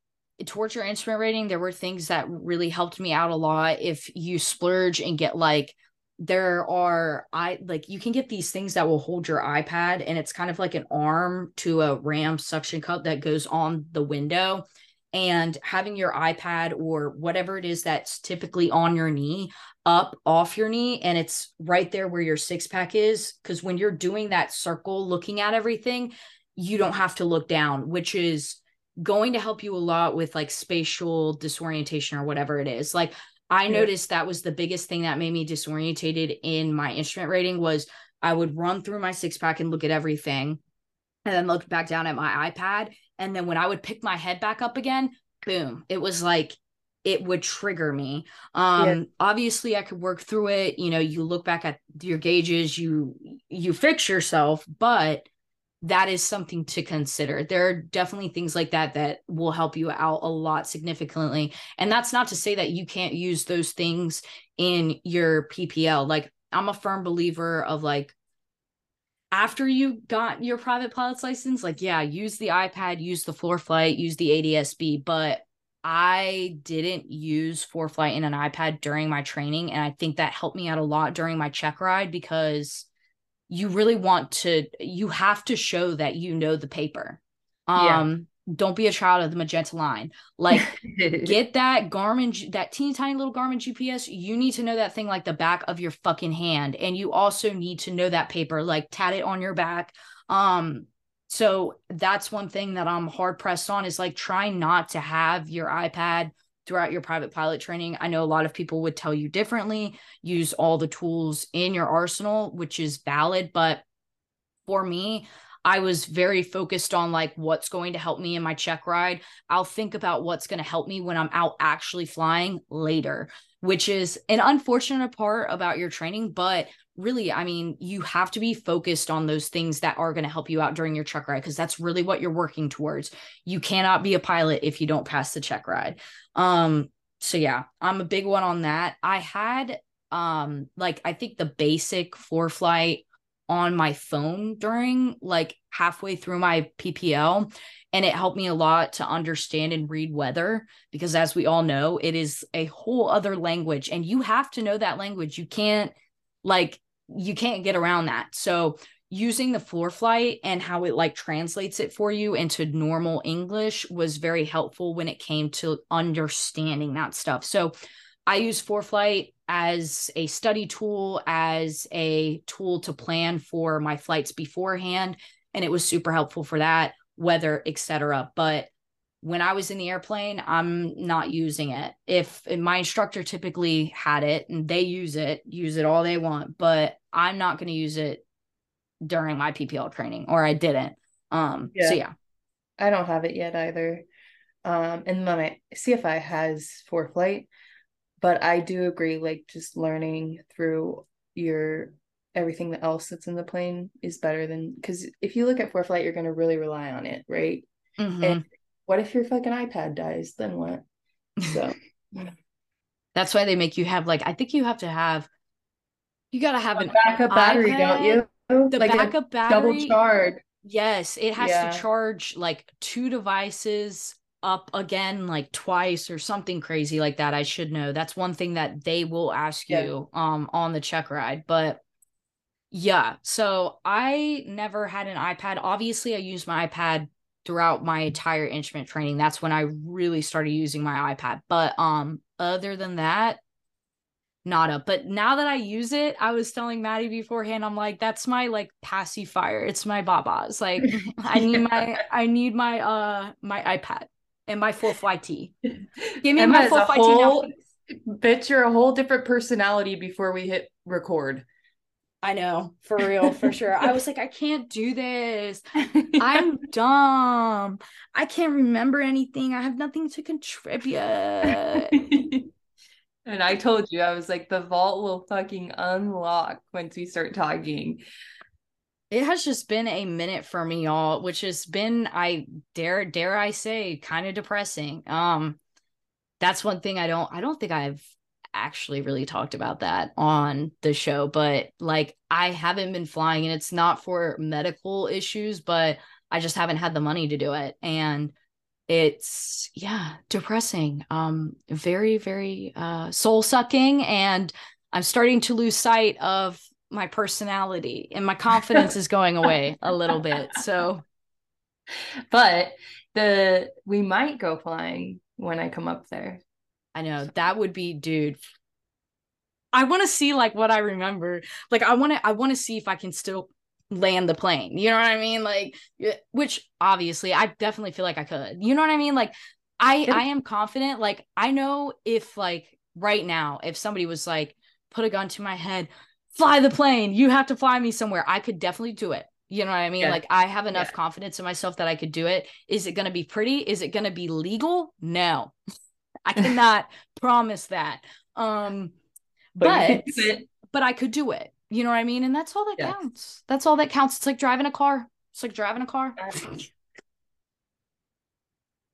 towards your instrument rating, there were things that really helped me out a lot. If you splurge and get like, there are, I like, you can get these things that will hold your iPad, and it's kind of like an arm to a RAM suction cup that goes on the window, and having your iPad or whatever it is that's typically on your knee up off your knee, and it's right there where your six pack is. Cause when you're doing that circle, looking at everything, you don't have to look down, which is going to help you a lot with like spatial disorientation or whatever it is. Like, I yeah. noticed that was the biggest thing that made me disorientated in my instrument rating, was I would run through my six pack and look at everything, and then look back down at my iPad. And then when I would pick my head back up again, boom, it was like, it would trigger me. Um, yeah. Obviously I could work through it. You know, you look back at your gauges, you, you fix yourself, but that is something to consider. There are definitely things like that that will help you out a lot significantly. And that's not to say that you can't use those things in your P P L. Like, I'm a firm believer of like, after you got your private pilot's license, like, yeah, use the iPad, use the ForeFlight, use the A D S B. But I didn't use ForeFlight in an iPad during my training. And I think that helped me out a lot during my check ride, because you really want to, you have to show that you know the paper. Um, yeah. Don't be a child of the magenta line. Like, get that Garmin, that teeny tiny little Garmin G P S. You need to know that thing like the back of your fucking hand. And you also need to know that paper, like tat it on your back. Um, so that's one thing that I'm hard pressed on, is like, try not to have your iPad throughout your private pilot training. I know a lot of people would tell you differently, use all the tools in your arsenal, which is valid. But for me, I was very focused on like, what's going to help me in my check ride. I'll think about what's going to help me when I'm out actually flying later, which is an unfortunate part about your training. But really, I mean, you have to be focused on those things that are going to help you out during your check ride, because that's really what you're working towards. You cannot be a pilot if you don't pass the check ride. Um, so yeah, I'm a big one on that. I had, um, like, I think the basic ForeFlight on my phone during like halfway through my P P L. And it helped me a lot to understand and read weather, because as we all know, it is a whole other language, and you have to know that language. You can't like, you can't get around that. So using the ForeFlight and how it like translates it for you into normal English was very helpful when it came to understanding that stuff. So I use ForeFlight as a study tool, as a tool to plan for my flights beforehand. And it was super helpful for that, weather, et cetera. But when I was in the airplane, I'm not using it. If, if my instructor typically had it and they use it, use it all they want, but I'm not going to use it during my P P L training, or I didn't. Um, yeah. So yeah. I don't have it yet either. Um, and my C F I has ForeFlight, but I do agree, like, just learning through your everything else that's in the plane is better than, because if you look at ForeFlight, you're going to really rely on it, right? Mm-hmm. And what if your fucking iPad dies? Then what? So that's why they make you have, like, I think you have to have, you got to have a an backup battery, iPad, don't you? The like backup battery. Double charged. Yes, it has yeah. to charge like two devices up again like twice or something crazy like that. I should know. That's one thing that they will ask yeah. you um on the check ride. But yeah, so I never had an iPad. Obviously, I used my iPad throughout my entire instrument training. That's when I really started using my iPad. But um other than that, nada. But now that I use it, I was telling Maddie beforehand, I'm like, that's my like pacifier. It's my baba's. Like I need yeah. my I need my uh my iPad. And my ForeFlight tee. Give me Emma my ForeFlight whole, tee now. Bitch, you're a whole different personality before we hit record. I know, for real, for sure. I was like, I can't do this. yeah. I'm dumb. I can't remember anything. I have nothing to contribute. And I told you, I was like, the vault will fucking unlock once we start talking. It has just been a minute for me, y'all, which has been, I dare, dare I say, kind of depressing. Um, that's one thing I don't, I don't think I've actually really talked about that on the show, but like, I haven't been flying, and it's not for medical issues, but I just haven't had the money to do it. And it's, yeah, depressing. Um, very, very, uh, soul sucking. And I'm starting to lose sight of my personality, and my confidence is going away a little bit. So, but the, we might go flying when I come up there. I know, that would be, dude, I want to see like what I remember. Like I want to, I want to see if I can still land the plane. You know what I mean? Like, which obviously I definitely feel like I could, you know what I mean? Like I, I am confident. Like I know if like right now, if somebody was like, put a gun to my head, fly the plane, you have to fly me somewhere, I could definitely do it. You know what I mean? Yeah. Like I have enough yeah. confidence in myself that I could do it. Is it going to be pretty? Is it going to be legal? No, I cannot promise that. Um, but, but, but I could do it. You know what I mean? And that's all that yeah. counts. That's all that counts. It's like driving a car. It's like driving a car.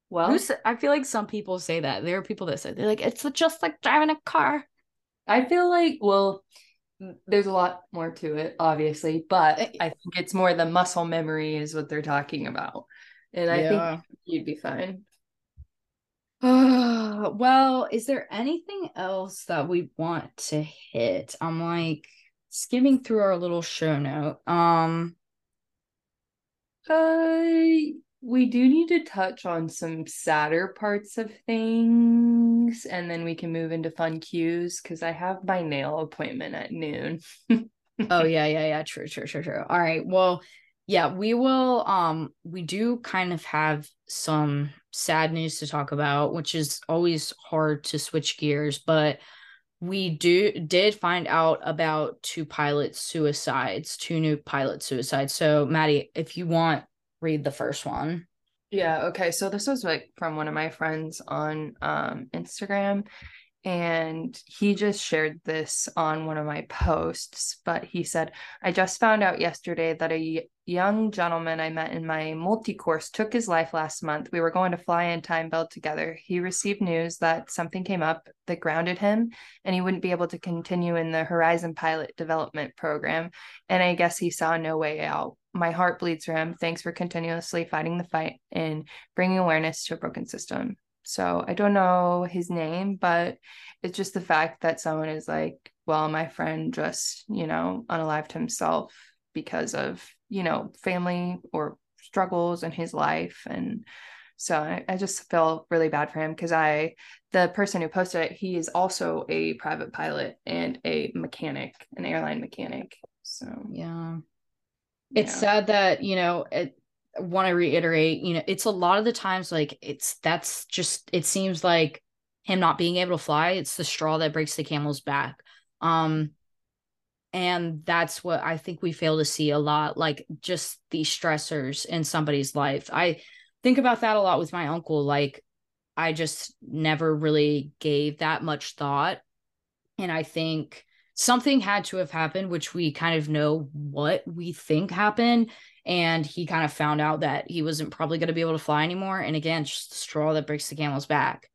Well, Who's, I feel like some people say that. There are people that say, they're like, it's just like driving a car. I feel like, well, there's a lot more to it, obviously, but I think it's more the muscle memory is what they're talking about. And I yeah. think you'd be fine. Uh, well, is there anything else that we want to hit? I'm like skimming through our little show note. Um, uh, we do need to touch on some sadder parts of things, and then we can move into fun cues, because I have my nail appointment at noon. Oh, yeah, yeah, yeah. True, true, true, true. All right. Well, yeah, we will. Um, we do kind of have some sad news to talk about, which is always hard to switch gears, but we do did find out about two pilot suicides, two new pilot suicides. So, Maddie, if you want, read the first one. Yeah, okay. So this was like from one of my friends on um Instagram, and he just shared this on one of my posts, but he said, I just found out yesterday that a young gentleman I met in my multi-course took his life last month. We were going to fly in Timebelt together. He received news that something came up that grounded him, and he wouldn't be able to continue in the Horizon Pilot Development Program, and I guess he saw no way out. My heart bleeds for him. Thanks for continuously fighting the fight and bringing awareness to a broken system. So I don't know his name, but it's just the fact that someone is like, well, my friend just, you know, unalived himself because of, you know, family or struggles in his life. And so I, I just feel really bad for him, because I, the person who posted it, he is also a private pilot and a mechanic, an airline mechanic. So, yeah. It's yeah. sad that, you know, it, want to reiterate, you know, it's a lot of the times like it's that's just it seems like him not being able to fly, it's the straw that breaks the camel's back. Um, and that's what I think we fail to see a lot, like just the stressors in somebody's life. I think about that a lot with my uncle. Like I just never really gave that much thought. And I think something had to have happened, which we kind of know what we think happened. And he kind of found out that he wasn't probably going to be able to fly anymore. And again, just the straw that breaks the camel's back.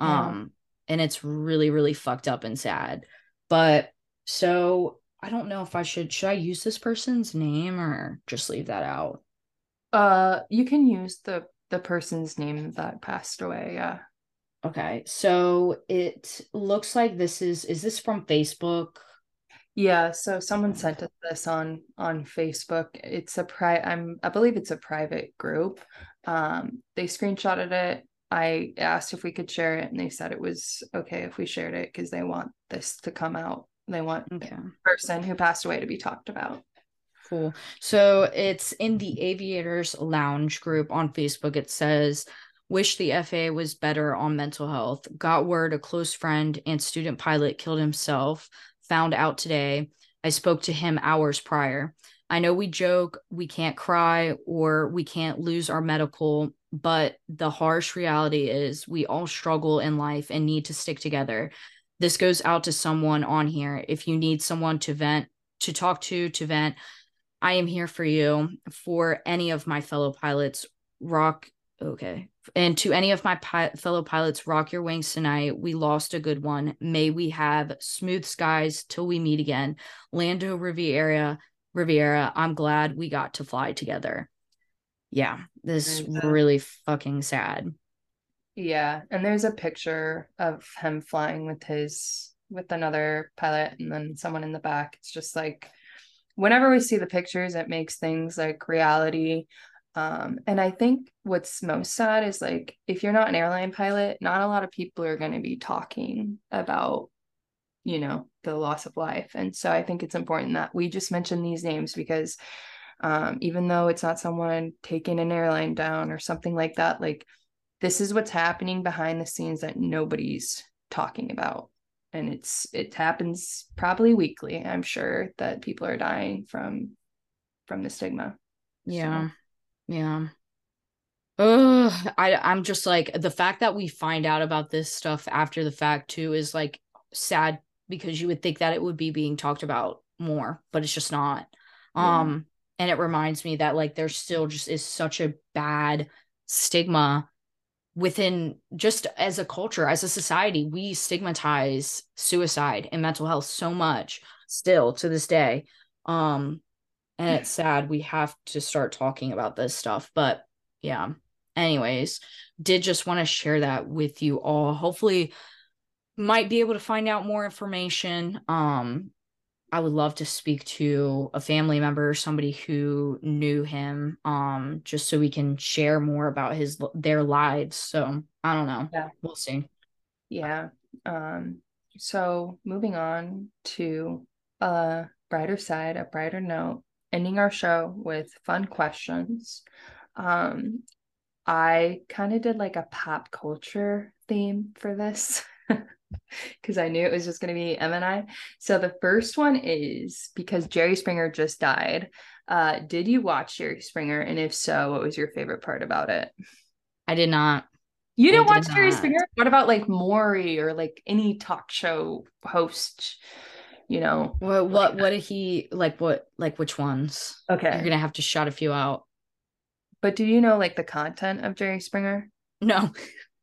Yeah. Um, and it's really, really fucked up and sad. But so I don't know if I should, should I use this person's name or just leave that out? Uh, you can use the, the person's name that passed away. Yeah. Okay. So it looks like this is, is this from Facebook? Yeah. So someone sent us this on, on Facebook. It's a pri I'm, I believe it's a private group. Um, they screenshotted it. I asked if we could share it and they said it was okay if we shared it because they want this to come out. They want okay. the person who passed away to be talked about. Cool. So it's in the Aviators Lounge group on Facebook. It says, wish the F A A was better on mental health. Got word a close friend and student pilot killed himself. Found out today. I spoke to him hours prior. I know we joke, we can't cry or we can't lose our medical, but the harsh reality is we all struggle in life and need to stick together. This goes out to someone on here. If you need someone to vent, to talk to, to vent, I am here for you, for any of my fellow pilots, rock. Okay. And to any of my pi- fellow pilots, rock your wings tonight. We lost a good one. May we have smooth skies till we meet again. Lando Riviera, Riviera, I'm glad we got to fly together. Yeah, this is really fucking sad. Yeah, and there's a picture of him flying with his, with another pilot and then someone in the back. It's just like, whenever we see the pictures, it makes things like reality. Um, and I think what's most sad is like, if you're not an airline pilot, not a lot of people are going to be talking about, you know, the loss of life. And so I think it's important that we just mention these names because um, even though it's not someone taking an airline down or something like that, like this is what's happening behind the scenes that nobody's talking about. And it's, it happens probably weekly. I'm sure that people are dying from, from the stigma. Yeah. So. Yeah. Ugh, I, I'm just like, the fact that we find out about this stuff after the fact too is like sad because you would think that it would be being talked about more, but it's just not. Yeah. Um, and it reminds me that like, there still just is such a bad stigma within just as a culture, as a society, we stigmatize suicide and mental health so much still to this day. Um, And it's sad we have to start talking about this stuff. But yeah, anyways, did just want to share that with you all. Hopefully might be able to find out more information. Um, I would love to speak to a family member or somebody who knew him, um, just so we can share more about his their lives. So I don't know. Yeah. We'll see. Yeah. Um, so moving on to a brighter side, a brighter note. Ending our show with fun questions. Um, I kind of did like a pop culture theme for this because I knew it was just going to be M and I. So the first one is, because Jerry Springer just died, uh, did you watch Jerry Springer? And if so, what was your favorite part about it? I did not. You didn't watch Jerry Springer? What about like Maury or like any talk show host? You know, what, what, what did he like? What, like, which ones? Okay. You're going to have to shout a few out. But do you know like the content of Jerry Springer? No.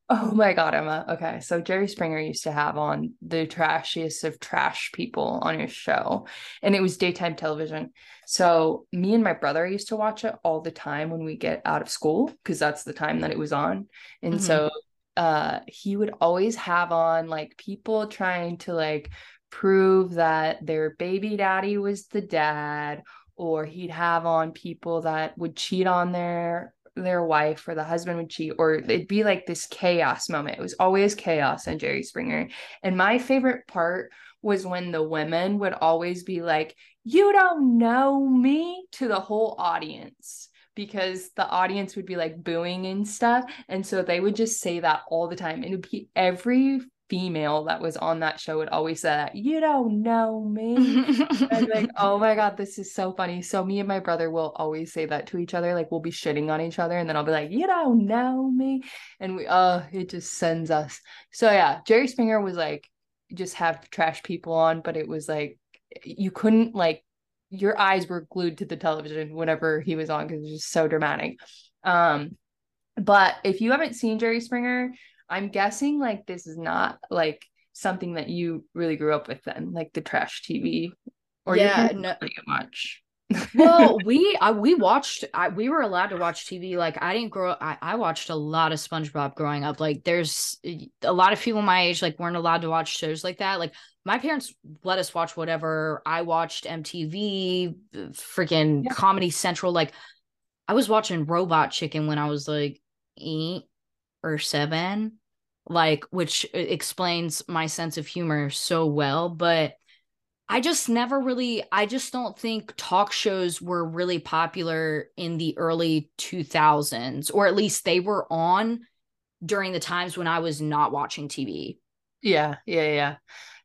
Oh my God, Emma. Okay. So Jerry Springer used to have on the trashiest of trash people on his show, and it was daytime television. So me and my brother used to watch it all the time when we get out of school, because that's the time that it was on. And mm-hmm. so, uh, he would always have on like people trying to like prove that their baby daddy was the dad, or he'd have on people that would cheat on their their wife, or the husband would cheat, or it'd be like this chaos moment. It was always chaos on Jerry Springer. And my favorite part was when the women would always be like, you don't know me, to the whole audience, because the audience would be like booing and stuff. And so they would just say that all the time. And it would be every female that was on that show would always say that, you don't know me. I'm like, oh my God, this is so funny. So me and my brother will always say that to each other. Like, we'll be shitting on each other and then I'll be like, you don't know me. And we, oh, it just sends us. So yeah, Jerry Springer was like, just have trash people on, but it was like, you couldn't, like, your eyes were glued to the television whenever he was on because it was just so dramatic. Um, but if you haven't seen Jerry Springer, I'm guessing like this is not like something that you really grew up with then, like the trash T V, or yeah, you no- pretty much. Well, we I, we watched I, we were allowed to watch T V. Like, I didn't grow I, I watched a lot of SpongeBob growing up. Like, there's a lot of people my age like weren't allowed to watch shows like that. Like, my parents let us watch whatever. I watched M T V, freaking yeah. Comedy Central. Like, I was watching Robot Chicken when I was like eight or seven, like, which explains my sense of humor so well. But I just never really, I just don't think talk shows were really popular in the early two thousands, or at least they were on during the times when I was not watching T V. Yeah, yeah, yeah.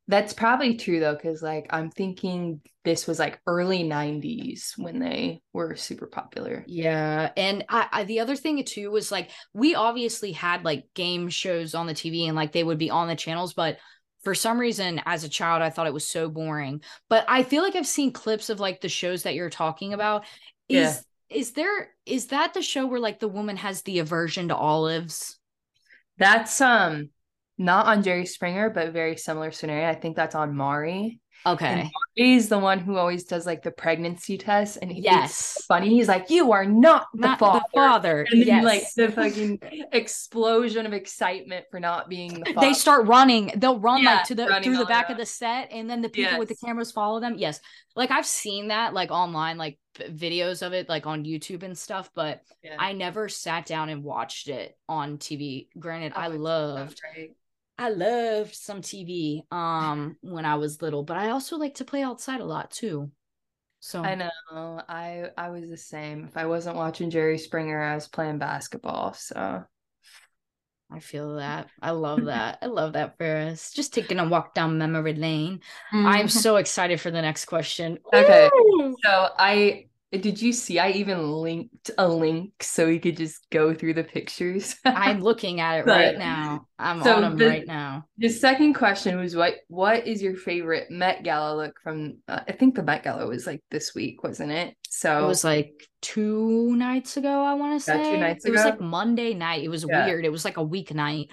That's probably true though, because like I'm thinking this was like early nineties when they were super popular. Yeah, and I, I the other thing too was like we obviously had like game shows on the T V and like they would be on the channels, but for some reason, as a child, I thought it was so boring. But I feel like I've seen clips of like the shows that you're talking about. Is yeah. is there is that the show where like the woman has the aversion to olives? That's um not on Jerry Springer, but very similar scenario. I think that's on Maury. Okay. And Maury's the one who always does like the pregnancy test, and he's yes. funny. He's like, "You are not the not father." The father. And then, yes. like the fucking explosion of excitement for not being the father. They start running. They'll run yeah, like to the through the back around. Of the set, and then the people yes. with the cameras follow them. Yes, like I've seen that like online, like videos of it, like on YouTube and stuff. But yeah. I never sat down and watched it on T V. Granted, oh, I loved. I loved some T V um when I was little, but I also like to play outside a lot too. So I know I I was the same. If I wasn't watching Jerry Springer, I was playing basketball. So I feel that. I love that. I love that for us. Just taking a walk down memory lane. Mm. I'm so excited for the next question. Okay. Ooh. So I did you see I even linked a link so we could just go through the pictures? I'm looking at it but, right now. I'm so on them the, right now. The second question was what what is your favorite Met Gala look from uh, I think the Met Gala was like this week, wasn't it? So it was like two nights ago, I want to say. Two nights ago. It was like Monday night. It was yeah. weird. It was like a weeknight.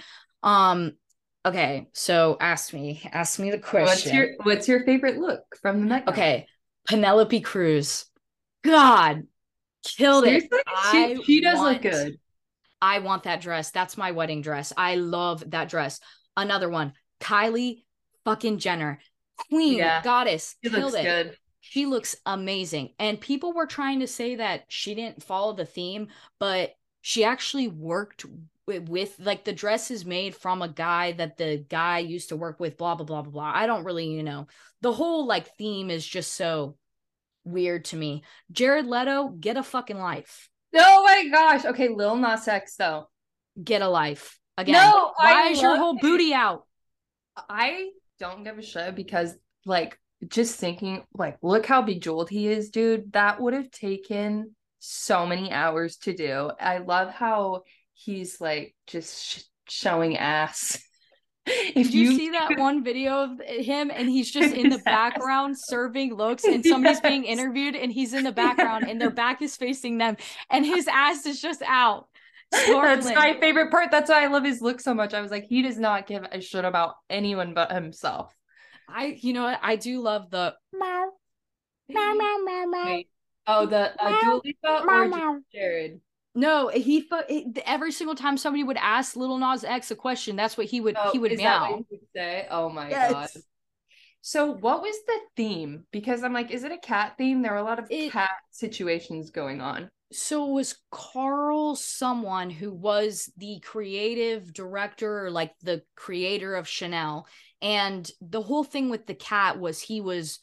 Um okay, so ask me. Ask me the question. What's your what's your favorite look from the Met Gala? Okay. Penelope Cruz. God, killed it. She, she does want, look good. I want that dress. That's my wedding dress. I love that dress. Another one, Kylie fucking Jenner, queen, yeah. goddess, she killed looks it. Good. She looks amazing. And people were trying to say that she didn't follow the theme, but she actually worked with, with like the dress is made from a guy that the guy used to work with, blah, blah, blah, blah, blah. I don't really, you know, the whole like theme is just so weird to me. Jared Leto, get a fucking life. Oh my gosh. Okay, Lil Nas X though. Get a life. Again. No, why I is your whole it. Booty out? I don't give a shit because like just thinking like look how bejeweled he is, dude. That would have taken so many hours to do. I love how he's like just sh- showing ass. If Did you, you see that one video of him and he's just in the background serving looks and somebody's yes. being interviewed and he's in the background and their back is facing them and his ass is just out. Snorkeling. That's my favorite part. That's why I love his look so much. I was like, he does not give a shit about anyone but himself. I, you know what? I do love the meow, meow, meow, meow, meow. Oh, the uh, Dua Lipa or meow. Jared? No, he, he every single time somebody would ask Lil Nas X a question, that's what he would oh, he would is meow. That what he would say? Oh my yes. god! So what was the theme? Because I'm like, is it a cat theme? There were a lot of it, cat situations going on. So it was Carl someone who was the creative director, or like the creator of Chanel, and the whole thing with the cat was he was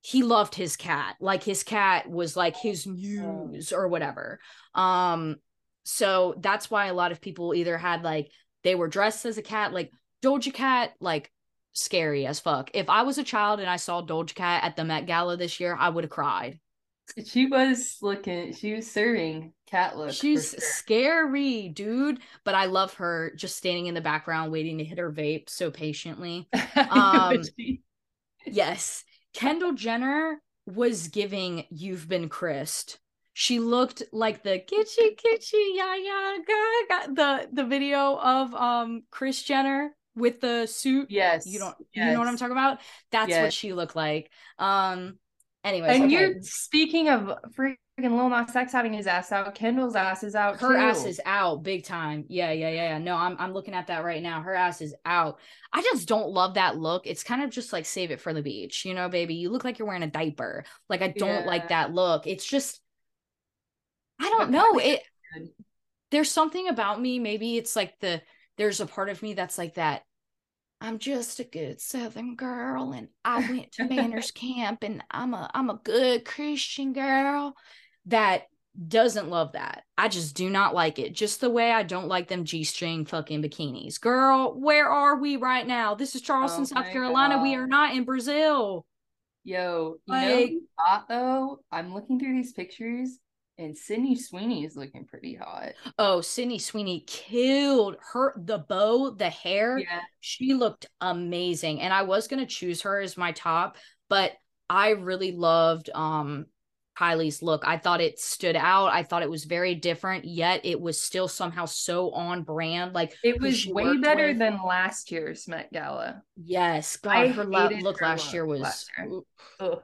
he loved his cat. Like his cat was like his muse or whatever. Um, so that's why a lot of people either had like, they were dressed as a cat, like Dolja Cat, like scary as fuck. If I was a child and I saw Dolja Cat at the Met Gala this year, I would have cried. She was looking, she was serving cat look. She's sure. Scary, dude. But I love her just standing in the background waiting to hit her vape so patiently. Um, yes. Kendall Jenner was giving You've Been Chris'd. She looked like the kitschy, kitschy, ya, ya, ga, ga, the, the video of um Kris Jenner with the suit. Yes. You don't, yes. You know what I'm talking about? That's yes. What she looked like. Um, Anyways, and okay. You're speaking of freaking Lil Nas X having his ass out. Kendall's ass is out. Her too. ass is out big time. Yeah, yeah, yeah, yeah. No, I'm I'm looking at that right now. Her ass is out. I just don't love that look. It's kind of just like save it for the beach, you know, baby. You look like you're wearing a diaper. Like I don't yeah. like that look. It's just, I don't know. It there's something about me. Maybe it's like the there's a part of me that's like that. I'm just a good Southern girl, and I went to Manners Camp, and I'm a I'm a good Christian girl that doesn't love that. I just do not like it. Just the way I don't like them G-string fucking bikinis. Girl, where are we right now? This is Charleston, oh South Carolina. God. We are not in Brazil. Yo, you like, know hot though? I'm looking through these pictures, and Sydney Sweeney is looking pretty hot. Oh, Sydney Sweeney killed her. The bow, the hair, yeah. She looked amazing. And I was going to choose her as my top, but I really loved um, Kylie's look. I thought it stood out. I thought it was very different, yet it was still somehow so on brand. Like it was way better with. than last year's Met Gala. Yes. God, I her la- look her last look year was last year.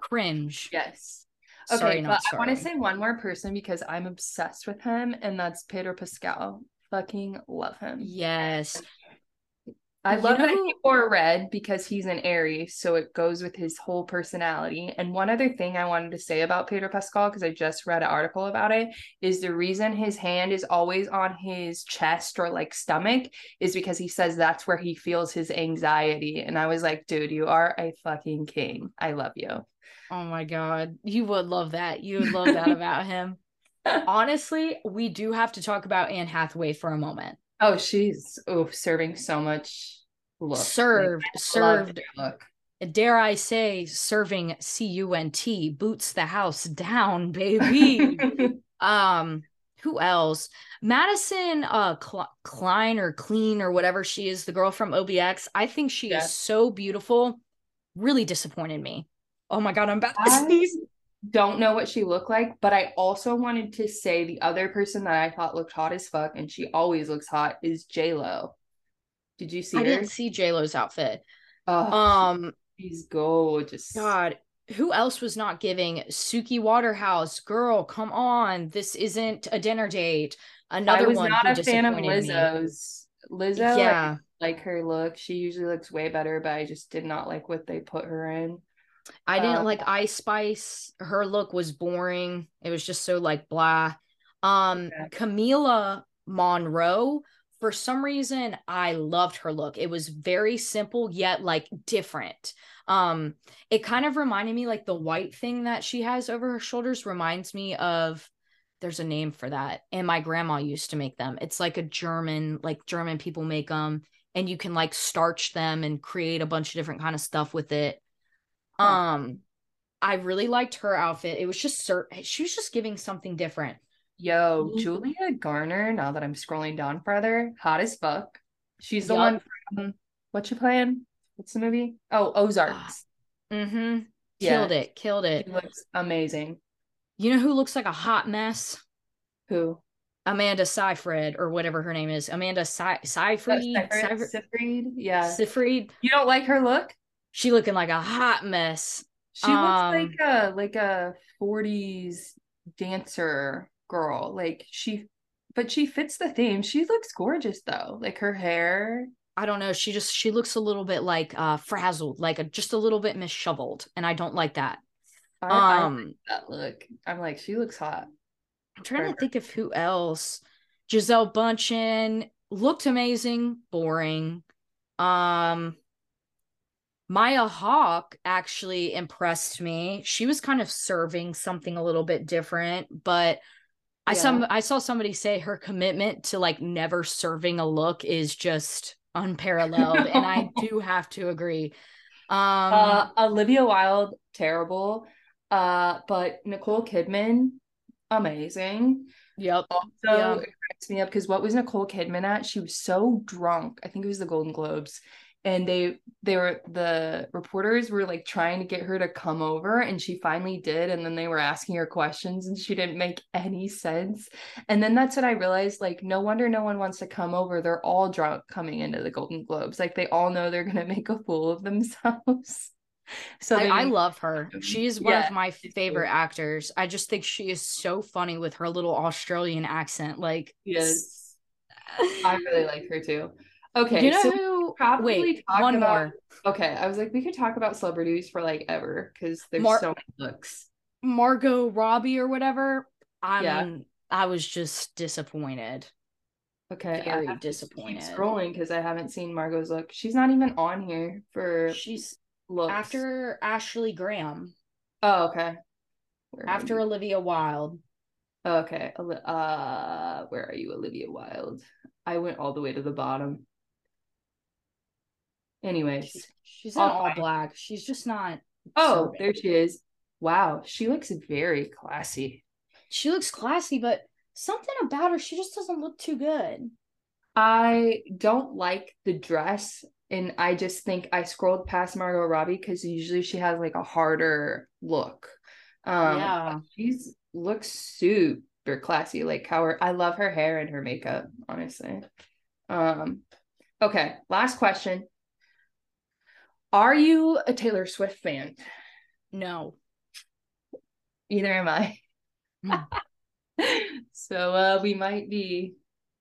cringe. Yes. Okay, sorry, but I want to say one more person because I'm obsessed with him, and that's Pedro Pascal. Fucking love him. Yes. I you love know... that he wore red because he's an Aries, so it goes with his whole personality. And one other thing I wanted to say about Pedro Pascal, because I just read an article about it, is the reason his hand is always on his chest or like stomach is because he says that's where he feels his anxiety. And I was like, dude, you are a fucking king. I love you. Oh my God. You would love that. You would love that about him. Honestly, we do have to talk about Anne Hathaway for a moment. Oh, she's oh, serving so much look. Served, like, served. Look. Dare I say, serving C U N T, boots the house down, baby. um, who else? Madison uh, Cl- Klein or Clean or whatever she is, the girl from O B X. I think she yeah. is so beautiful. Really disappointed me. Oh my God, I'm about to sneeze. Don't know what she looked like, but I also wanted to say the other person that I thought looked hot as fuck, and she always looks hot, is J-Lo. Did you see I her? I didn't see J-Lo's outfit. Oh, um, she's gorgeous. God, who else was not giving? Suki Waterhouse, girl, come on. This isn't a dinner date. Another one. I was one not a fan of Lizzo's. Me. Lizzo, yeah. I like her look. She usually looks way better, but I just did not like what they put her in. I didn't um, like Ice Spice. Her look was boring. It was just so like blah. Um, yeah. Camila Monroe, for some reason, I loved her look. It was very simple, yet like different. Um, it kind of reminded me like the white thing that she has over her shoulders reminds me of, there's a name for that. And my grandma used to make them. It's like a German, like German people make them, and you can like starch them and create a bunch of different kind of stuff with it. Um, I really liked her outfit. It was just, she was just giving something different. Yo, Julia Garner, now that I'm scrolling down further, hot as fuck. She's the yep. one from, what you playing? What's the movie? Oh, Ozarks. Mm-hmm. Yeah. Killed it, killed it. She looks amazing. You know who looks like a hot mess? Who? Amanda Seyfried, or whatever her name is. Amanda Se- Seyfried? Oh, Seyfried? Seyfried? Yeah. Seyfried. You don't like her look? She looking like a hot mess. She um, looks like a like a forties dancer girl. Like she, but she fits the theme. She looks gorgeous though. Like her hair. I don't know. She just she looks a little bit like uh, frazzled, like a, just a little bit misshoveled, and I don't like that. I, um, I like that look. I'm like, she looks hot. I'm trying Forever. to think of who else. Gisele Bundchen looked amazing. Boring. Um. Maya Hawke actually impressed me. She was kind of serving something a little bit different, but yeah. I saw, I saw somebody say her commitment to like never serving a look is just unparalleled. And I do have to agree. Um, uh, Olivia Wilde, terrible. Uh, but Nicole Kidman, amazing. Yep. Also, yep. It cracks me up because what was Nicole Kidman at? She was so drunk. I think it was the Golden Globes. And they, they were, the reporters were like trying to get her to come over, and she finally did. And then they were asking her questions and she didn't make any sense. And then that's when I realized, like, no wonder no one wants to come over. They're all drunk coming into the Golden Globes. Like they all know they're going to make a fool of themselves. So I, I love her. She's one yeah. of my favorite actors. I just think she is so funny with her little Australian accent. Like, yes, I really like her too. Okay, you know so who? Probably wait, talk one about, more. Okay, I was like, we could talk about celebrities for like ever because there's Mar- so many looks. Margot Robbie or whatever. I yeah. mean, I was just disappointed. Okay, very I disappointed. Keep scrolling because I haven't seen Margot's look. She's not even on here for she's looks after Ashley Graham. Oh, okay. Where after Olivia Wilde. Oh, okay, uh, where are you, Olivia Wilde? I went all the way to the bottom. Anyways, she's, she's not all black. She's just not. Oh, serving. There she is. Wow. She looks very classy. She looks classy, but something about her, she just doesn't look too good. I don't like the dress. And I just think I scrolled past Margot Robbie because usually she has like a harder look. Um, yeah. She looks super classy. Like how her, I love her hair and her makeup, honestly. Um, okay. Last question. Are you a Taylor Swift fan? No. Either am I. Mm. So uh, we might be,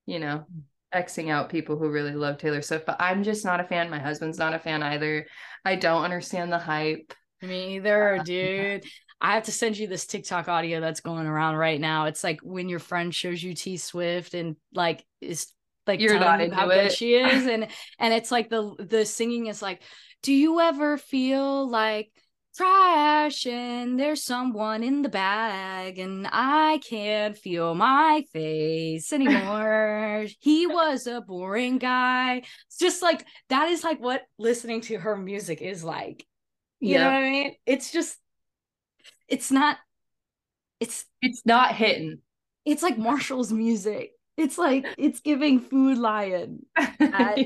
you know, Xing out people who really love Taylor Swift, but I'm just not a fan. My husband's not a fan either. I don't understand the hype. Me either, uh, dude. I have to send you this TikTok audio that's going around right now. It's like when your friend shows you T Swift and like is like you're not into how it. Good she is, and and it's like the the singing is like, do you ever feel like trash and there's someone in the bag and I can't feel my face anymore? He was a boring guy. It's just like that is like what listening to her music is like. You yeah. know what I mean? It's just it's not it's it's not hitting. It's like Marshall's music. It's like it's giving Food Lion at,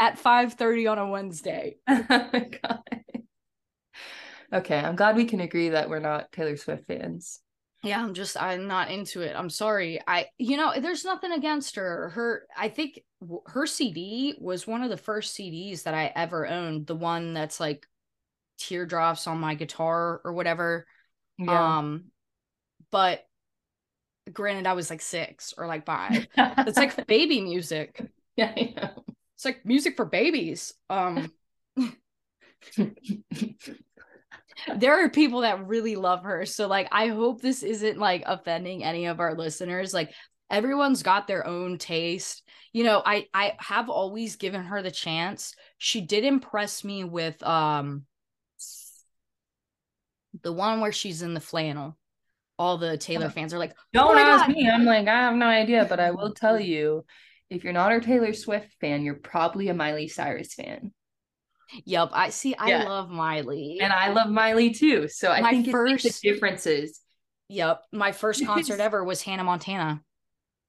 at five thirty on a Wednesday. Oh my god. Okay, I'm glad we can agree that we're not Taylor Swift fans. Yeah, I'm just, I'm not into it. I'm sorry. I, you know, there's nothing against her. Her, I think her C D was one of the first C Ds that I ever owned. The one that's like Teardrops on My Guitar or whatever. Yeah. Um, but granted, I was like six or like five. It's like baby music. Yeah, I know. It's like music for babies. Um. There are people that really love her. So like, I hope this isn't like offending any of our listeners. Like everyone's got their own taste. You know, I, I have always given her the chance. She did impress me with um the one where she's in the flannel. All the Taylor fans are like, don't ask me. I'm like, I have no idea, but I will tell you, if you're not a Taylor Swift fan, you're probably a Miley Cyrus fan. Yep. I see. I yeah. love Miley, and I love Miley too. So I my think first it's the differences. Yep. My first concert ever was Hannah Montana.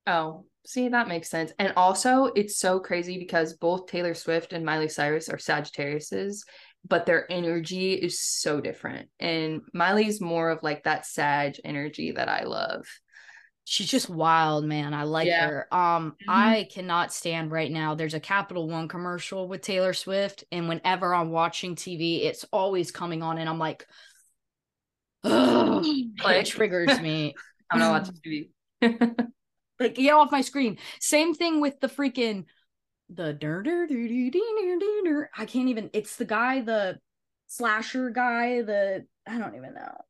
Oh, see, that makes sense. And also, it's so crazy because both Taylor Swift and Miley Cyrus are Sagittariuses, but their energy is so different. And Miley's more of like that Sag energy that I love. She's just wild, man. I like yeah. her. Um, mm-hmm. I cannot stand right now. There's a Capital One commercial with Taylor Swift. And whenever I'm watching T V, it's always coming on. And I'm like, ugh, it triggers me. I'm not watching T V. Like, get off my screen. Same thing with the freaking, the der-der-der-der-der-der-der. I can't even, it's the guy, the slasher guy, the, I don't even know.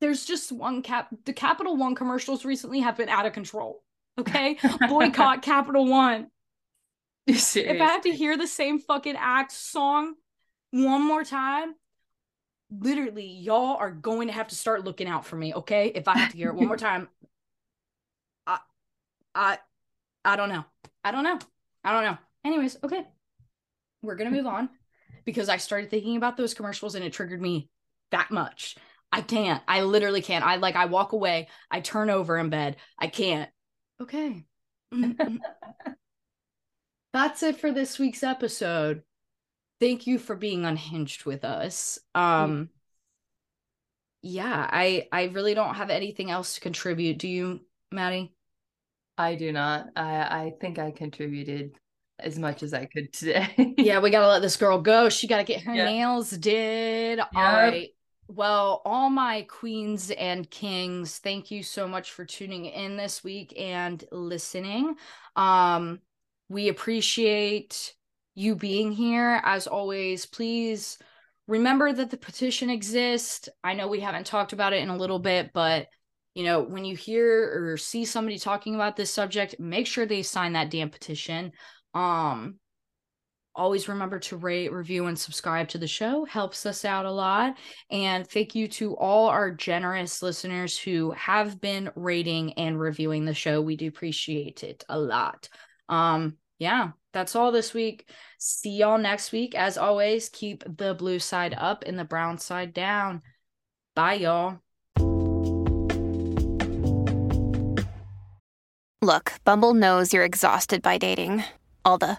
There's just one cap. The Capital One commercials recently have been out of control. Okay. Boycott Capital One. If I have to hear the same fucking act song one more time, literally, y'all are going to have to start looking out for me, okay? If I have to hear it one more time, I, I, I don't know. I don't know. I don't know. Anyways, okay. We're going to move on because I started thinking about those commercials and it triggered me that much. I can't. I literally can't. I like, I walk away. I turn over in bed. I can't. Okay. That's it for this week's episode. Thank you for being unhinged with us. Um, yeah, I, I really don't have anything else to contribute. Do you, Maddie? I do not. I, I think I contributed as much as I could today. Yeah, we got to let this girl go. She got to get her yep. nails did. Yep. All right. Well, all my queens and kings, thank you so much for tuning in this week and listening. Um, we appreciate you being here. As always, please remember that the petition exists. I know we haven't talked about it in a little bit, but you know, when you hear or see somebody talking about this subject, make sure they sign that damn petition. Um, always remember to rate, review, and subscribe to the show. Helps us out a lot. And thank you to all our generous listeners who have been rating and reviewing the show. We do appreciate it a lot. Um, yeah, that's all this week. See y'all next week. As always, keep the blue side up and the brown side down. Bye, y'all. Look, Bumble knows you're exhausted by dating. All the,